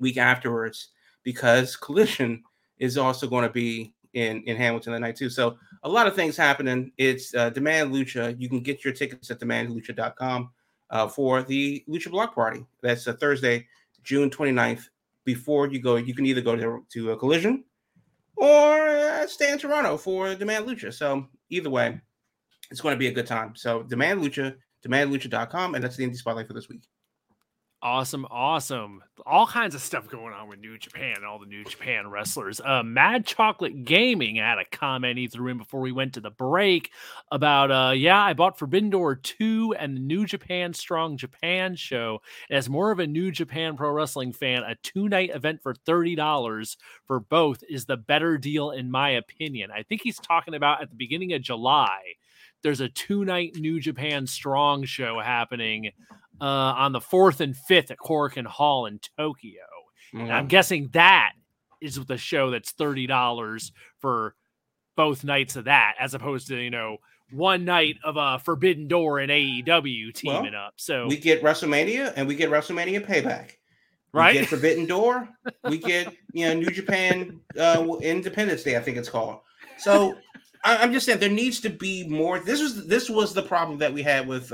week afterwards, because Collision is also going to be in Hamilton that night too. So a lot of things happening. It's Demand Lucha. You can get your tickets at demandlucha.com for the Lucha Block Party. That's a Thursday, June 29th. Before you go, you can either go to a Collision or stay in Toronto for Demand Lucha. So either way, it's going to be a good time. So Demand Lucha, demandlucha.com, and that's the Indie Spotlight for this week. Awesome. All kinds of stuff going on with New Japan and all the New Japan wrestlers. Mad Chocolate Gaming had a comment he threw in before we went to the break about, I bought Forbidden Door 2 and the New Japan Strong Japan show. And as more of a New Japan Pro Wrestling fan, a 2-night event for $30 for both is the better deal in my opinion. I think he's talking about at the beginning of July. There's a 2-night New Japan Strong show happening on the 4th and 5th at Korakuen Hall in Tokyo. Mm-hmm. And I'm guessing that is the show that's $30 for both nights of that, as opposed to, one night of a Forbidden Door and AEW teaming up. So we get WrestleMania and we get WrestleMania Payback. Right? We get Forbidden Door. We get, New Japan Independence Day, I think it's called. So I'm just saying there needs to be more. This was the problem that we had with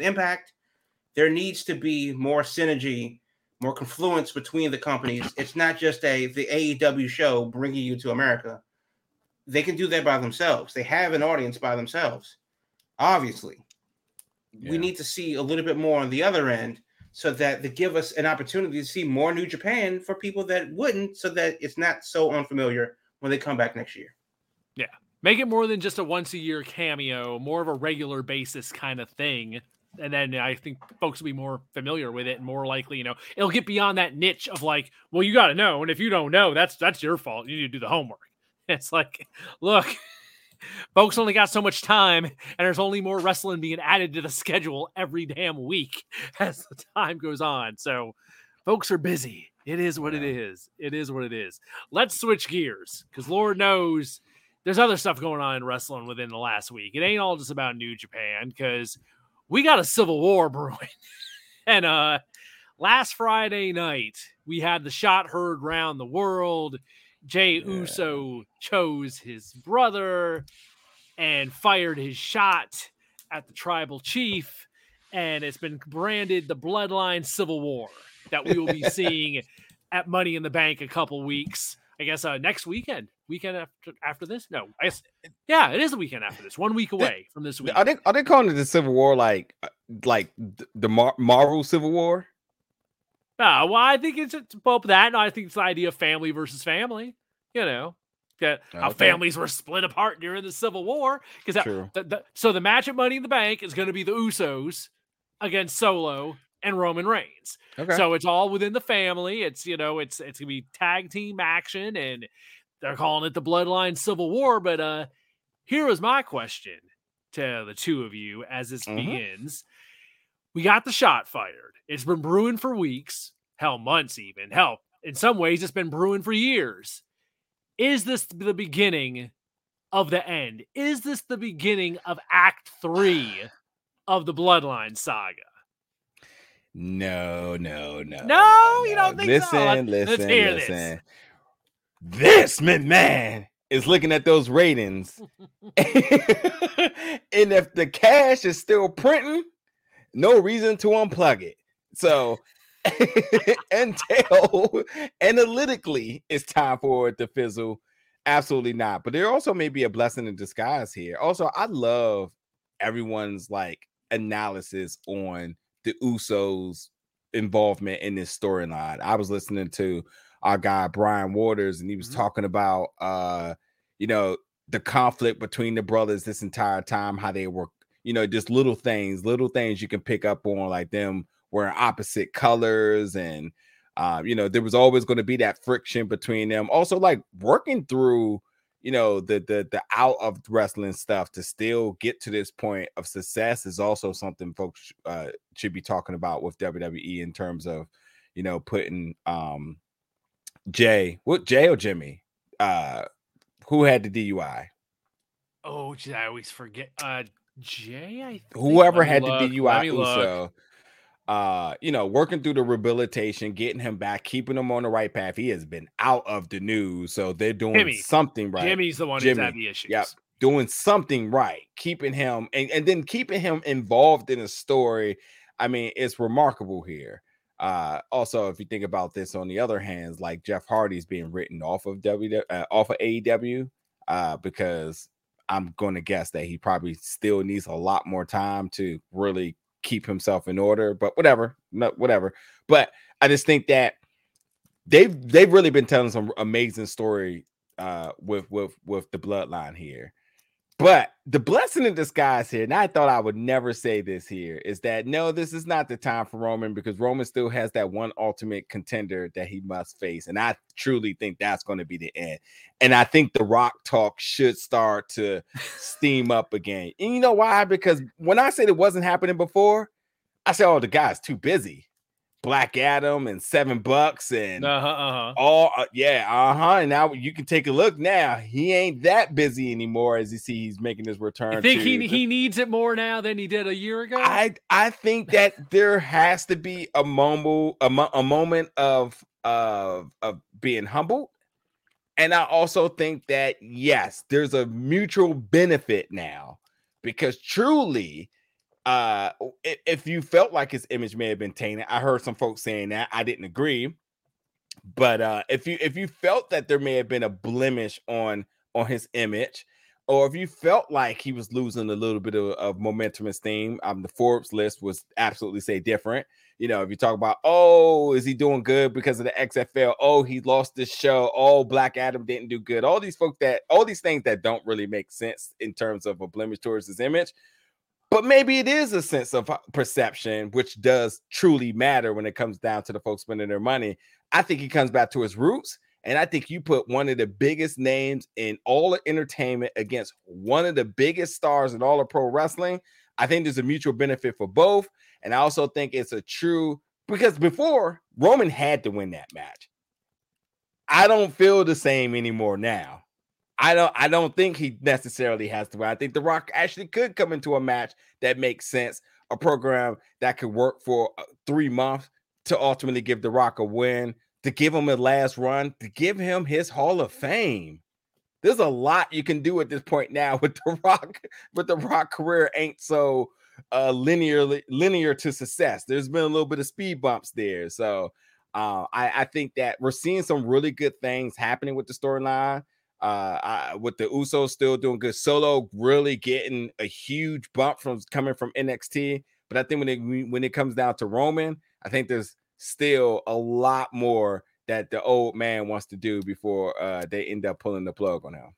Impact. There needs to be more synergy, more confluence between the companies. It's not just the AEW show bringing you to America. They can do that by themselves. They have an audience by themselves. Obviously, we need to see a little bit more on the other end so that they give us an opportunity to see more New Japan for people that wouldn't, so that it's not so unfamiliar when they come back next year. Yeah. Make it more than just a once-a-year cameo, more of a regular basis kind of thing. And then I think folks will be more familiar with it and more likely, it'll get beyond that niche of like, well, you got to know. And if you don't know, that's your fault. You need to do the homework. It's like, look, folks only got so much time, and there's only more wrestling being added to the schedule every damn week as the time goes on. So folks are busy. It is what it is. It is what it is. Let's switch gears, because Lord knows there's other stuff going on in wrestling within the last week. It ain't all just about New Japan, because we got a civil war brewing. And last Friday night, we had the shot heard round the world. Jey Uso chose his brother and fired his shot at the tribal chief. And it's been branded the Bloodline Civil War that we will be seeing at Money in the Bank a couple weeks. I guess next weekend. Weekend after this? No, I guess, it is the weekend after this. 1 week away from this week. Are they calling it the Civil War like the Marvel Civil War? I think it's both that, and I think it's the idea of family versus family. How families were split apart during the Civil War. So the match at Money in the Bank is going to be the Usos against Solo and Roman Reigns. Okay. So it's all within the family. It's it's gonna be tag team action, and they're calling it the Bloodline Civil War. But here is my question to the two of you as this begins. We got the shot fired. It's been brewing for weeks, hell, months even. Hell, in some ways, it's been brewing for years. Is this the beginning of the end? Is this the beginning of Act 3 of the Bloodline saga? No, you don't think so? Let's hear this. This man is looking at those ratings, and if the cash is still printing, no reason to unplug it. So until analytically it's time for it to fizzle. Absolutely not. But there also may be a blessing in disguise here. Also, I love everyone's like analysis on the Usos' involvement in this storyline. I was listening to our guy Brian Waters, and he was talking about the conflict between the brothers this entire time, how they were, just little things you can pick up on, like them wearing opposite colors, and there was always going to be that friction between them. Also, like working through, the out of wrestling stuff to still get to this point of success is also something folks should be talking about with WWE in terms of, putting Jey or Jimmy, who had the DUI. Oh, I always forget. Jey, I think. Whoever had the DUI, Uso. Working through the rehabilitation, getting him back, keeping him on the right path. He has been out of the news, so they're doing something right. Jimmy's the one who's had the issues. Yep, doing something right, keeping him and then keeping him involved in a story. I mean, it's remarkable here. Also, if you think about this, on the other hand, like Jeff Hardy's being written off of AEW, because I'm going to guess that he probably still needs a lot more time to really keep himself in order, but whatever. But I just think that they've really been telling some amazing story with the bloodline here. But the blessing in disguise here, and I thought I would never say this here, is that no, this is not the time for Roman, because Roman still has that one ultimate contender that he must face. And I truly think that's going to be the end. And I think the Rock talk should start to steam up again. And you know why? Because when I said it wasn't happening before, I said, oh, the guy's too busy. Black Adam and $7 and and now you can take a look. Now he ain't that busy anymore, as you see he's making his return. I think he needs it more now than he did a year ago. I think that there has to be a moment of being humbled, and I also think that yes, there's a mutual benefit now, because truly. If you felt like his image may have been tainted, I heard some folks saying that. I didn't agree, but if you felt that there may have been a blemish on his image, or if you felt like he was losing a little bit of momentum and steam, the Forbes list was absolutely say different. If you talk about, oh, is he doing good because of the XFL? Oh, he lost this show. Oh, Black Adam didn't do good. All these things that don't really make sense in terms of a blemish towards his image. But maybe it is a sense of perception, which does truly matter when it comes down to the folks spending their money. I think he comes back to his roots, and I think you put one of the biggest names in all of entertainment against one of the biggest stars in all of pro wrestling. I think there's a mutual benefit for both, and I also think it's a true, because before, Roman had to win that match. I don't feel the same anymore now. I don't think he necessarily has to win. I think The Rock actually could come into a match that makes sense, a program that could work for 3 months to ultimately give The Rock a win, to give him a last run, to give him his Hall of Fame. There's a lot you can do at this point now with The Rock, but The Rock career ain't so linear to success. There's been a little bit of speed bumps there. So I think that we're seeing some really good things happening with the storyline. With the Usos still doing good, Solo really getting a huge bump from coming from NXT. But I think when it comes down to Roman, I think there's still a lot more that the old man wants to do before they end up pulling the plug on him.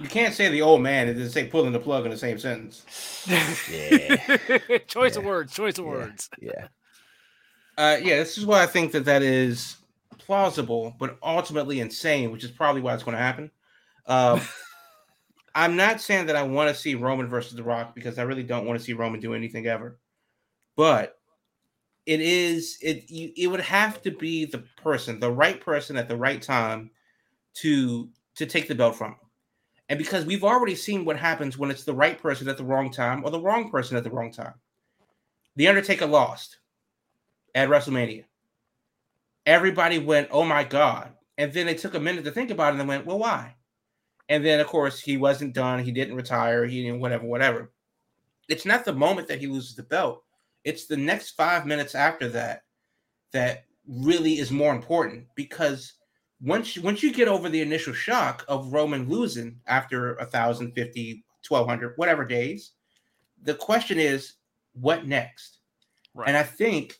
You can't say the old man and then say pulling the plug in the same sentence. Yeah, choice of words. Yeah. This is why I think that is plausible, but ultimately insane, which is probably why it's going to happen. I'm not saying that I want to see Roman versus The Rock, because I really don't want to see Roman do anything ever. But it would have to be the right person at the right time to take the belt from him. And because we've already seen what happens when it's the right person at the wrong time, or the wrong person at the wrong time. The Undertaker lost at WrestleMania. Everybody went, oh, my God. And then they took a minute to think about it and went, well, why? And then, of course, he wasn't done. He didn't retire. He didn't whatever. It's not the moment that he loses the belt. It's the next 5 minutes after that that really is more important, because once you get over the initial shock of Roman losing after 1,050, 1,200, whatever days, the question is, what next? Right. And I think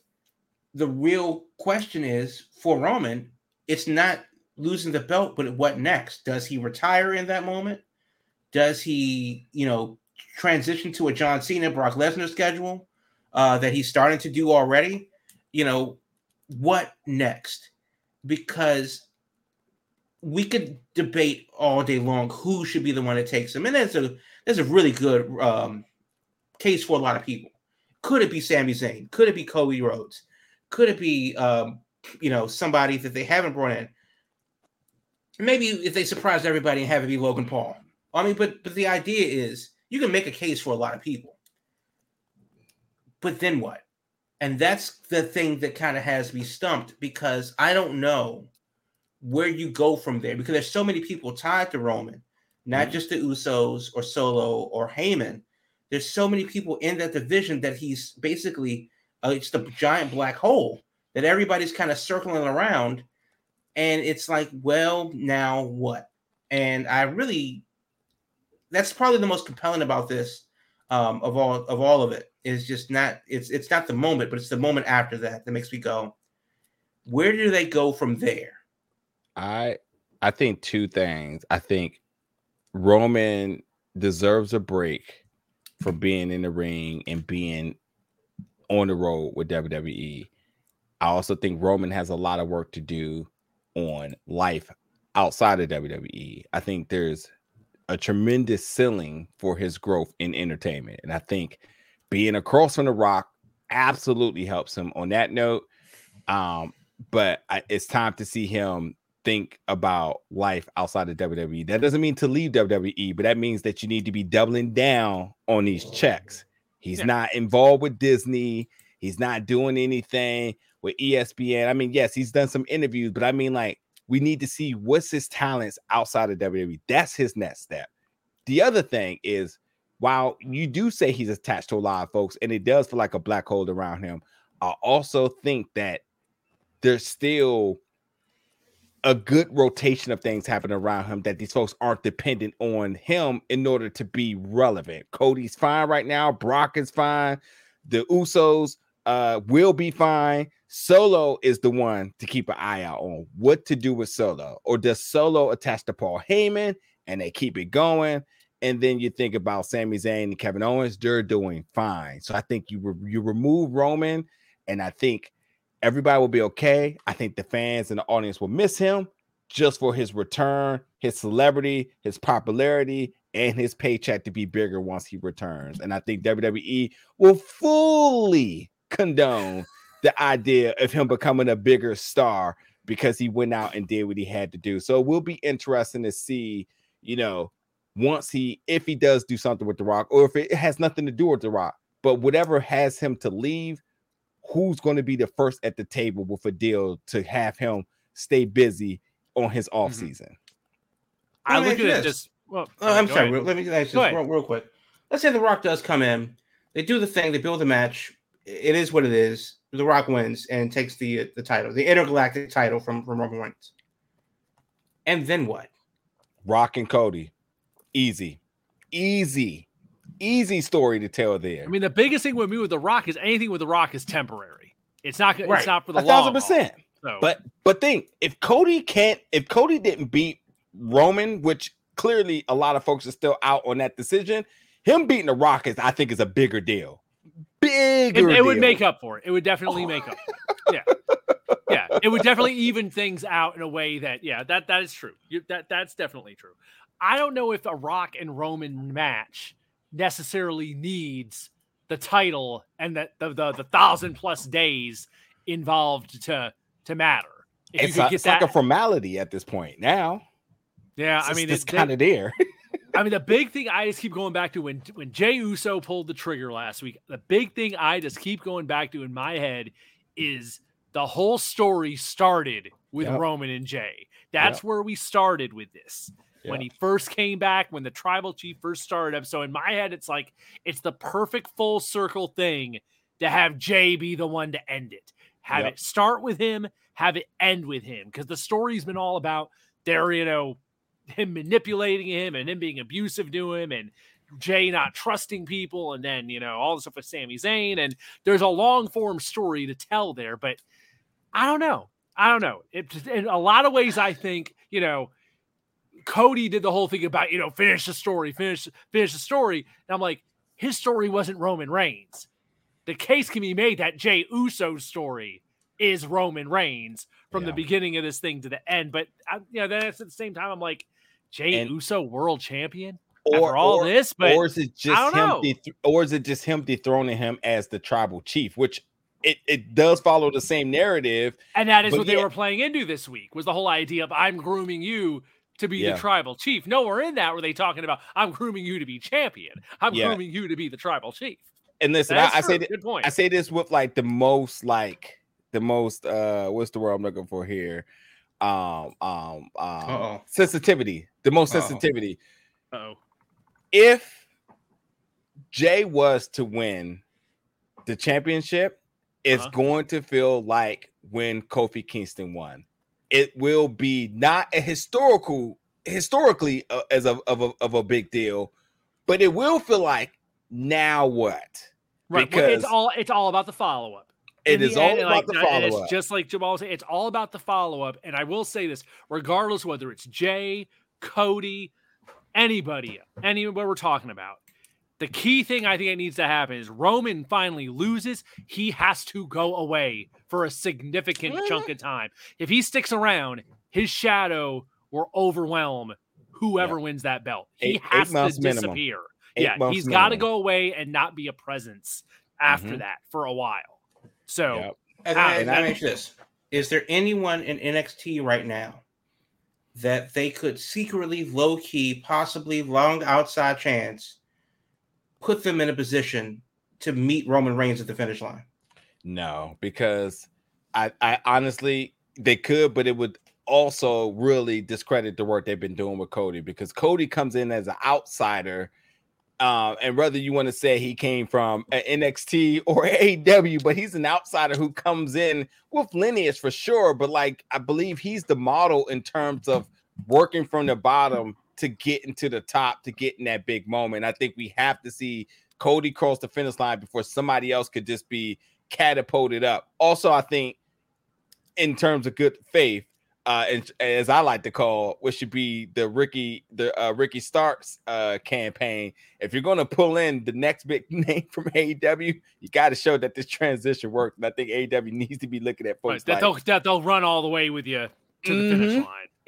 the real question is for Roman, it's not losing the belt, but what next? Does he retire in that moment? Does he, transition to a John Cena, Brock Lesnar schedule that he's starting to do already? What next? Because we could debate all day long who should be the one that takes him. And there's a really good case for a lot of people. Could it be Sami Zayn? Could it be Cody Rhodes? Could it be, somebody that they haven't brought in? Maybe if they surprised everybody and have it be Logan Paul. But the idea is you can make a case for a lot of people. But then what? And that's the thing that kind of has me stumped, because I don't know where you go from there, because there's so many people tied to Roman, not just the Usos or Solo or Heyman. There's so many people in that division that he's basically, it's the giant black hole that everybody's kind of circling around. And it's like, well, now what? And that's probably the most compelling about this of all of it. It's just not, it's not the moment, but it's the moment after that makes me go, where do they go from there? I think two things. I think Roman deserves a break from being in the ring and being on the road with WWE. I also think Roman has a lot of work to do on life outside of WWE. I think there's a tremendous ceiling for his growth in entertainment. And I think being across from The Rock absolutely helps him on that note. But it's time to see him think about life outside of WWE. That doesn't mean to leave WWE, but that means that you need to be doubling down on these checks. He's not involved with Disney. He's not doing anything with ESPN. Yes, he's done some interviews, but we need to see what's his talents outside of WWE. That's his next step. The other thing is, while you do say he's attached to a lot of folks, and it does feel like a black hole around him, I also think that there's still a good rotation of things happening around him that these folks aren't dependent on him in order to be relevant. Cody's fine right now. Brock is fine. The Usos will be fine. Solo is the one to keep an eye out on what to do with Solo, or does Solo attach to Paul Heyman and they keep it going? And then you think about Sami Zayn and Kevin Owens, they're doing fine. So I think you remove Roman, and I think everybody will be okay. I think the fans and the audience will miss him just for his return, his celebrity, his popularity, and his paycheck to be bigger once he returns. And I think WWE will fully condone the idea of him becoming a bigger star because he went out and did what he had to do. So it will be interesting to see, once if he does do something with The Rock, or if it has nothing to do with The Rock, but whatever has him to leave, who's going to be the first at the table with a deal to have him stay busy on his off season? I look at it just. I'm sorry. Let me ask this real quick. Let's say The Rock does come in. They do the thing. They build a match. It is what it is. The Rock wins and takes the title, the intergalactic title from Roman Reigns. And then what? Rock and Cody. Easy story to tell there. The biggest thing with me with The Rock is anything with The Rock is temporary. It's not right. It's not for the 1,000%. So. But think, if Cody didn't beat Roman, which clearly a lot of folks are still out on that decision, him beating The Rock is a bigger deal. It would make up for it. It would definitely make up for it. Yeah. It would definitely even things out in a way that, that is true. That's definitely true. I don't know if a Rock and Roman match necessarily needs the title and that the 1,000+ days involved to matter. It's like a formality at this point now. Yeah, it's kind of there. The big thing I just keep going back to when Jey Uso pulled the trigger last week, the big thing I just keep going back to in my head is the whole story started with Roman and Jey. That's where we started with this. Yeah. When he first came back, when the tribal chief first started up. So in my head, it's the perfect full circle thing to have Jey be the one to end it. Have it start with him, have it end with him. Because the story's been all about their, you know, him manipulating him and him being abusive to him and Jey not trusting people. And then, you know, all the stuff with Sami Zayn. And there's a long form story to tell there. But I don't know. It, in a lot of ways, I think, you know, Cody did the whole thing about, you know, finish the story. And I'm like, his story wasn't Roman Reigns. The case can be made that Jey Uso's story is Roman Reigns from the beginning of this thing to the end. But, you know, then at the same time, I'm like, Jey Uso world champion or all this? But or is it just him dethroning him as the tribal chief, which it does follow the same narrative. And that is what they were playing into this week, was the whole idea of I'm grooming you to be the tribal chief. Nowhere in that were they talking about I'm grooming you to be champion. I'm grooming you to be the tribal chief. And listen, I say this with like the most what's the word I'm looking for here? Sensitivity. The most sensitivity. Uh-oh. If Jey was to win the championship, it's going to feel like when Kofi Kingston won. It will be not a historically, as a big deal, but it will feel like now what? Right, because it's all about the follow up. It is all about the follow up. It's just like Jamal said, it's all about the follow up. And I will say this, regardless whether it's Jey, Cody, anybody we're talking about, the key thing I think that needs to happen is Roman finally loses. He has to go away for a significant chunk of time. If he sticks around, his shadow will overwhelm whoever wins that belt. He has to disappear. He's got to go away and not be a presence after that for a while. So, and I mention this. Is there anyone in NXT right now that they could secretly, low-key, possibly long outside chance, put them in a position to meet Roman Reigns at the finish line? No, because I honestly, they could, but it would also really discredit the work they've been doing with Cody, because Cody comes in as an outsider. And whether you want to say he came from NXT or AEW, but he's an outsider who comes in with lineage for sure. But like, I believe he's the model in terms of working from the bottom to get into the top, to get in that big moment. I think we have to see Cody cross the finish line before somebody else could just be catapulted up. Also, I think in terms of good faith, and as I like to call, which should be the Ricky Stark's campaign. If you're going to pull in the next big name from AEW, you got to show that this transition worked. And I think AEW needs to be looking at folks they'll run all the way with you to the finish line.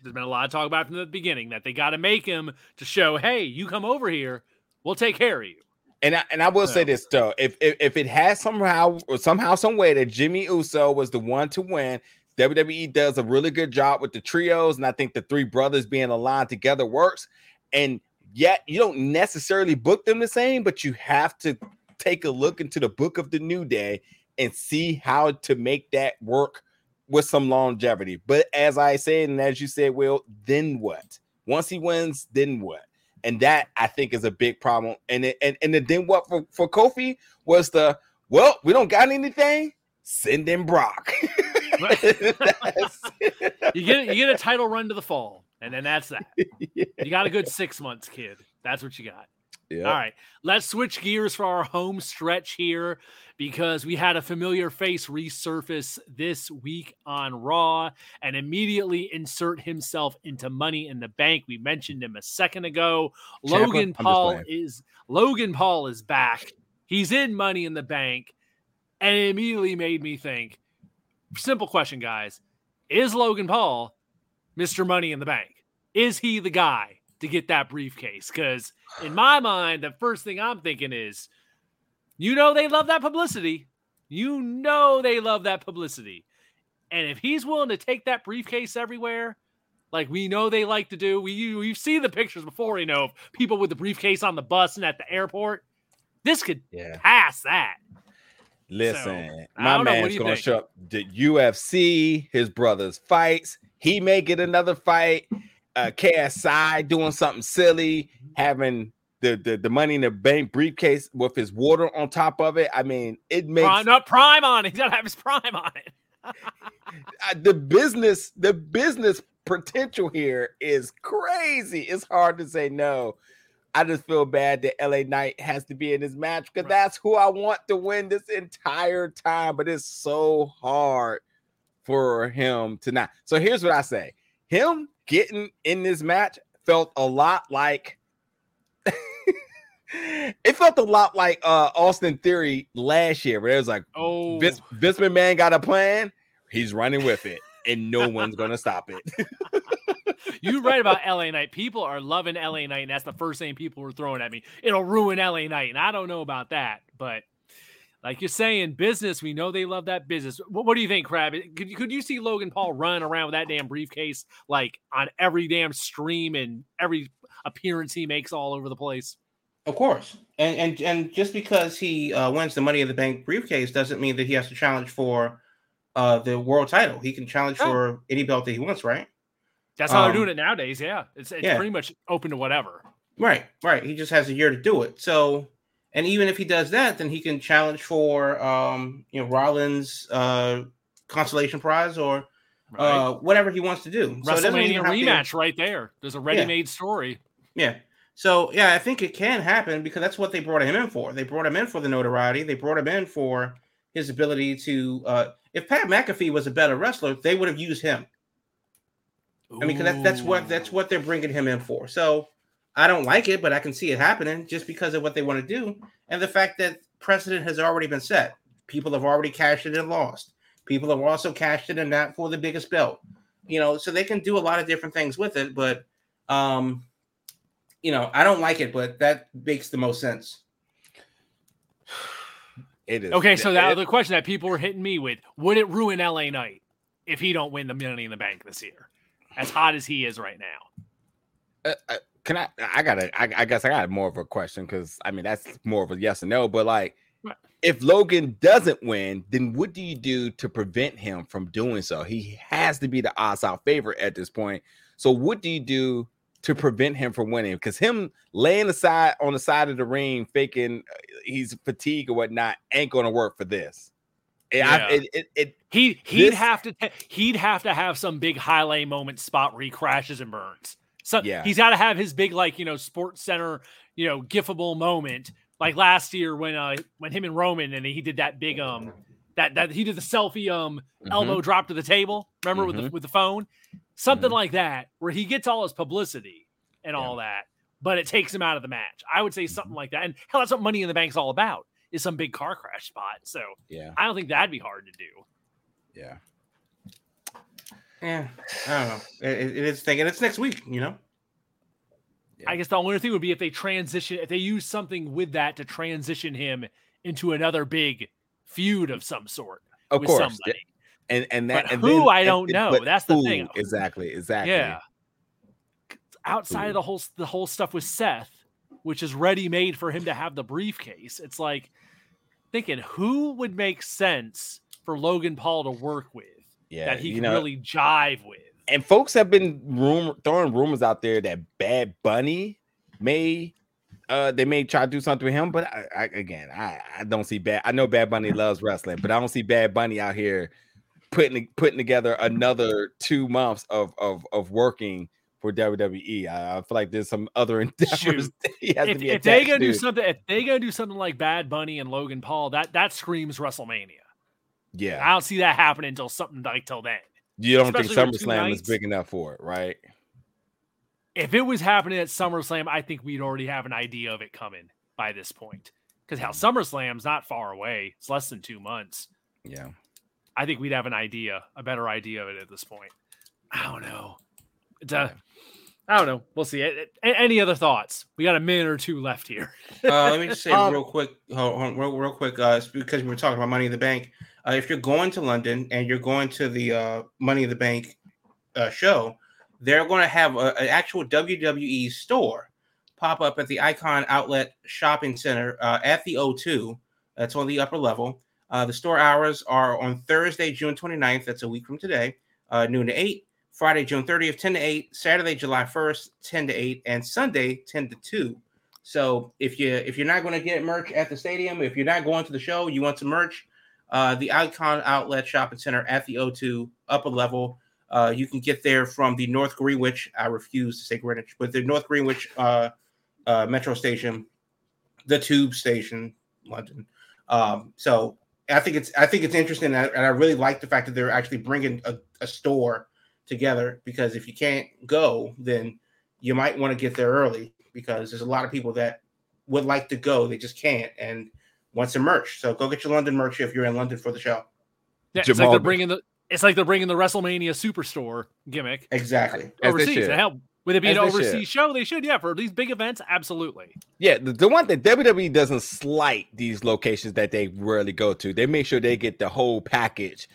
There's been a lot of talk about from the beginning that they got to make him to show, hey, you come over here, we'll take care of you. And I will say this though, if it has somehow some way that Jimmy Uso was the one to win, WWE does a really good job with the trios, and I think the three brothers being aligned together works. And yet you don't necessarily book them the same, but you have to take a look into the book of the New Day and see how to make that work with some longevity. But as I said, and as you said, Will, then what? Once he wins, then what? And that, I think, is a big problem. And the then what for Kofi was we don't got anything, send in Brock. you get a title run to the fall, and then that's that. Yeah. You got a good 6 months, kid. That's what you got. Yeah. All right, let's switch gears for our home stretch here, because we had a familiar face resurface this week on Raw and immediately insert himself into Money in the Bank. We mentioned him a second ago. Logan Paul is back. He's in Money in the Bank, and it immediately made me think, simple question, guys. Is Logan Paul Mr. Money in the Bank? Is he the guy to get that briefcase? Because in my mind, the first thing I'm thinking is, you know, they love that publicity. And if he's willing to take that briefcase everywhere, like we know they like to do, we've seen the pictures before, you know, of people with the briefcase on the bus and at the airport. This could pass that. Listen, so, my man's going to show up the UFC, his brother's fights. He may get another fight. KSI doing something silly, having the Money in the Bank briefcase with his water on top of it. I mean, it makes prime on it. He doesn't have his prime on it. The business potential here is crazy. It's hard to say no. I just feel bad that LA Knight has to be in this match because that's who I want to win this entire time. But it's so hard for him to not. So here's what I say: him getting in this match felt a lot like it felt a lot like Austin Theory last year, where it was like, "Oh, Vince McMahon got a plan. He's running with it, and no one's gonna stop it." You're right about LA Knight. People are loving LA Knight, and that's the first thing people were throwing at me. It'll ruin LA Knight, and I don't know about that. But like you're saying, business, we know they love that business. What do you think, Crab? Could you see Logan Paul running around with that damn briefcase, like on every damn stream and every appearance he makes all over the place? Of course. And just because he wins the Money in the Bank briefcase doesn't mean that he has to challenge for the world title. He can challenge for any belt that he wants, right? That's how they're doing it nowadays. Yeah. It's pretty much open to whatever. Right. He just has a year to do it. So, and even if he does that, then he can challenge for, Rollins' consolation prize or whatever he wants to do. So WrestleMania rematch right there. There's a ready-made story. Yeah. So, I think it can happen because that's what they brought him in for. They brought him in for the notoriety. They brought him in for his ability to, if Pat McAfee was a better wrestler, they would have used him. I mean, because that's what they're bringing him in for. So I don't like it, but I can see it happening just because of what they want to do. And the fact that precedent has already been set. People have already cashed it and lost. People have also cashed it and not for the biggest belt. So they can do a lot of different things with it. But, I don't like it, but that makes the most sense. It is. Okay, so that was the question that people were hitting me with. Would it ruin LA Knight if he don't win the Money in the Bank this year? As hot as he is right now, I got more of a question because I mean that's more of a yes and no. But like, if Logan doesn't win, then what do you do to prevent him from doing so? He has to be the odds-out favorite at this point. So what do you do to prevent him from winning? Because him laying aside on the side of the ring, faking he's fatigued or whatnot, ain't going to work for this. Yeah. He'd have to have some big highlight moment spot where he crashes and burns. So he's got to have his big Sports Center gifable moment like last year when him and Roman and he did that big that he did the selfie elbow drop to the table. Remember with the phone, something like that where he gets all his publicity and all that, but it takes him out of the match. I would say something like that, and hell, that's what Money in the Bank's all about. Is some big car crash spot. So I don't think that'd be hard to do. Yeah. Yeah. I don't know. It is thinking it's next week, Yeah. I guess the only thing would be if they use something with that to transition him into another big feud of some sort. Of course. Somebody. I don't know. That's the thing. Exactly. Yeah. Outside of the whole stuff with Seth, which is ready-made for him to have the briefcase. It's like thinking who would make sense for Logan Paul to work with that he can really jive with. And folks have been throwing rumors out there that Bad Bunny may try to do something with him, but I don't see Bad. I know Bad Bunny loves wrestling, but I don't see Bad Bunny out here putting together another 2 months of working for WWE. I feel like there's some other endeavors. If they're gonna do something like Bad Bunny and Logan Paul, that screams WrestleMania. Yeah, I don't see that happening until then. You don't think SummerSlam is big enough for it, right? If it was happening at SummerSlam, I think we'd already have an idea of it coming by this point. Because SummerSlam's not far away; it's less than 2 months. Yeah, I think we'd have a better idea of it at this point. I don't know. I don't know. We'll see. Any other thoughts? We got a minute or two left here. Let me just say real quick, because we were talking about Money in the Bank. If you're going to London and you're going to the Money in the Bank show, they're going to have an actual WWE store pop up at the Icon Outlet Shopping Center at the O2. That's on the upper level. The store hours are on Thursday, June 29th. That's a week from today, noon to 8. Friday, June 30th, 10 to 8, Saturday, July 1st, 10 to 8, and Sunday, 10 to 2. So if you're not going to get merch at the stadium, if you're not going to the show, you want some merch, the Icon Outlet Shopping Center at the O2 upper level. You can get there from the North Greenwich. I refuse to say Greenwich, but the North Greenwich Metro Station, the Tube Station, London. So I think it's interesting, and I really like the fact that they're actually bringing a store together, because if you can't go, then you might want to get there early, because there's a lot of people that would like to go, they just can't, and want some merch. So go get your London merch if you're in London for the show. Yeah, it's like they're bringing the WrestleMania Superstore gimmick exactly overseas. Would it be an overseas show? They should, yeah. For these big events, absolutely. Yeah, the one that WWE doesn't slight these locations that they rarely go to. They make sure they get the whole package,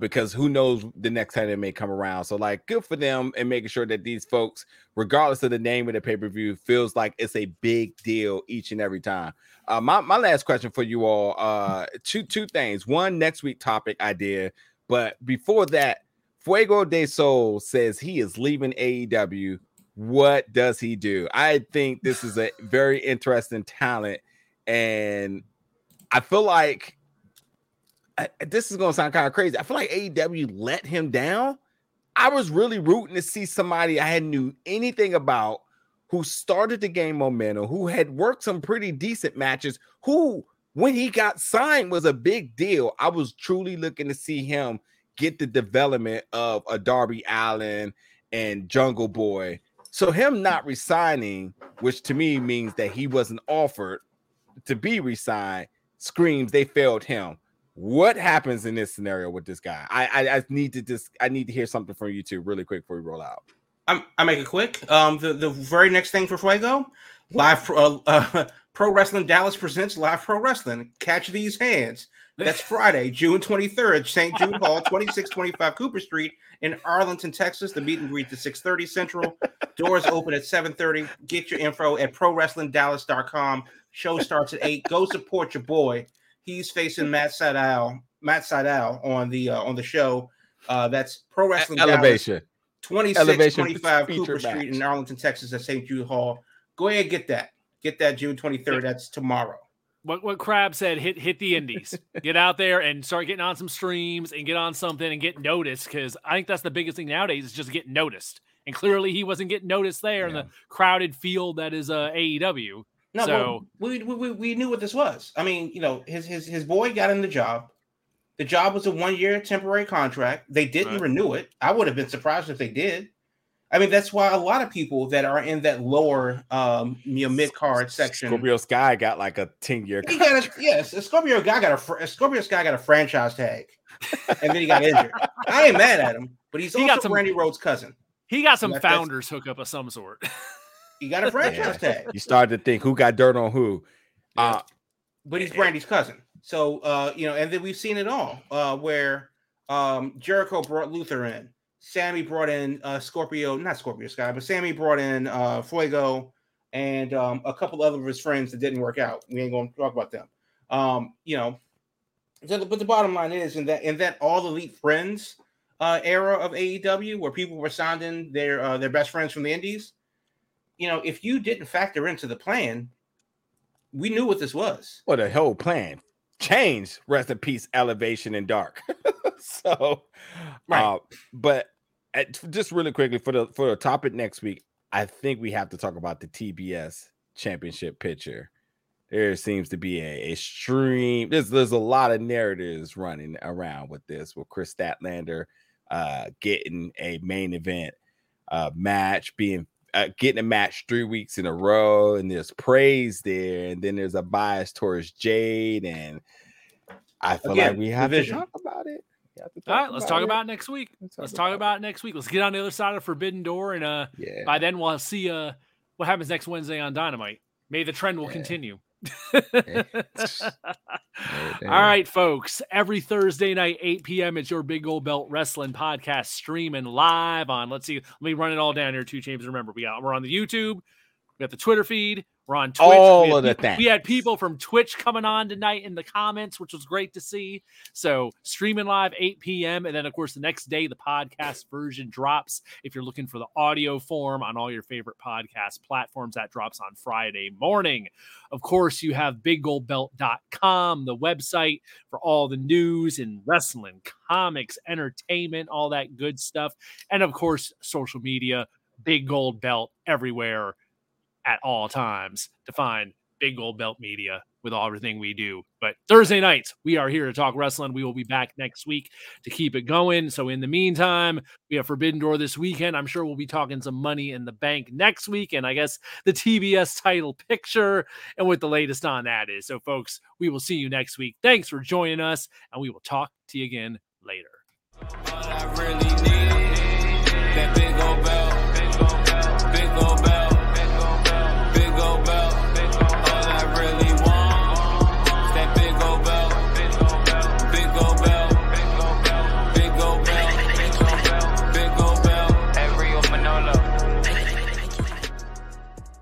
because who knows the next time they may come around. So, like, good for them and making sure that these folks, regardless of the name of the pay-per-view, feels like it's a big deal each and every time. My last question for you all, two things. One, next week topic idea. But before that, Fuego de Sol says he is leaving AEW. What does he do? I think this is a very interesting talent, and I feel like this is going to sound kind of crazy. I feel like AEW let him down. I was really rooting to see somebody I hadn't knew anything about, who started to gain momentum, who had worked some pretty decent matches, who, when he got signed, was a big deal. I was truly looking to see him get the development of a Darby Allin and Jungle Boy. So him not resigning, which to me means that he wasn't offered to be resigned, screams they failed him. What happens in this scenario with this guy? I need to hear something from you two really quick before we roll out. I make it quick. The very next thing for Fuego, live Pro Wrestling Dallas presents Live Pro Wrestling. Catch these hands. That's Friday, June 23rd, St. Jude Hall, 2625 Cooper Street in Arlington, Texas. The meet and greet at 6:30 Central. Doors open at 7:30. Get your info at ProWrestlingDallas.com. Show starts at 8:00. Go support your boy. He's facing Matt Sydal on the show. That's Pro Wrestling Elevation. Dallas, 2625 Cooper Street in Arlington, Texas at St. Jude Hall. Go ahead and get that. Get that June 23rd. That's tomorrow. What Crab said, hit the indies. Get out there and start getting on some streams and get on something and get noticed, because I think that's the biggest thing nowadays is just get noticed. And clearly he wasn't getting noticed there in the crowded field that is AEW. No, so we knew what this was. I mean, you know, his boy got him the job. The job was a 1-year temporary contract. They didn't renew it. I would have been surprised if they did. I mean, that's why a lot of people that are in that lower mid-card section. Scorpio Sky got like a 10-year contract. Scorpio Sky got a franchise tag, and then he got injured. I ain't mad at him, but he's also Randy Rhodes' cousin. He got some founders hookup of some sort. He got a franchise tag. You started to think who got dirt on who. But he's Randy's cousin. So, you know, and then we've seen it all where Jericho brought Luther in. Sammy brought in Sammy brought in Fuego and a couple other of his friends that didn't work out. We ain't going to talk about them. You know, but the bottom line is in that all elite friends era of AEW where people were signing their best friends from the indies, you know, if you didn't factor into the plan, we knew what this was. Well, the whole plan changed. Rest in peace, Elevation and Dark. So, right. But just really quickly for the topic next week, I think we have to talk about the TBS championship picture. There seems to be a extreme. There's a lot of narratives running around with this, with Chris Statlander getting a main event match, getting a match 3 weeks in a row, and there's praise there, and then there's a bias towards Jade, and I feel like we have to talk about it. All right, let's talk about it next week. Let's get on the other side of Forbidden Door, and by then we'll see what happens next Wednesday on Dynamite. May the trend will continue. All right, folks. Every Thursday night, 8 p.m. it's your Big Gold Belt Wrestling Podcast streaming live on. Let me run it all down here, two chambers. Remember, we're on the YouTube, we got the Twitter feed. We're on Twitch. We had people from Twitch coming on tonight in the comments, which was great to see. So streaming live 8 p.m. And then, of course, the next day, the podcast version drops. If you're looking for the audio form on all your favorite podcast platforms, that drops on Friday morning. Of course, you have BigGoldBelt.com, the website for all the news in wrestling, comics, entertainment, all that good stuff. And, of course, social media, Big Gold Belt everywhere, at all times, to find Big Gold Belt Media with all everything we do. But Thursday nights, we are here to talk wrestling. We will be back next week to keep it going. So in the meantime, we have Forbidden Door this weekend. I'm sure we'll be talking some Money in the Bank next week, and I guess the TBS title picture and what the latest on that is. So folks, we will see you next week. Thanks for joining us, and we will talk to you again later. What I really need.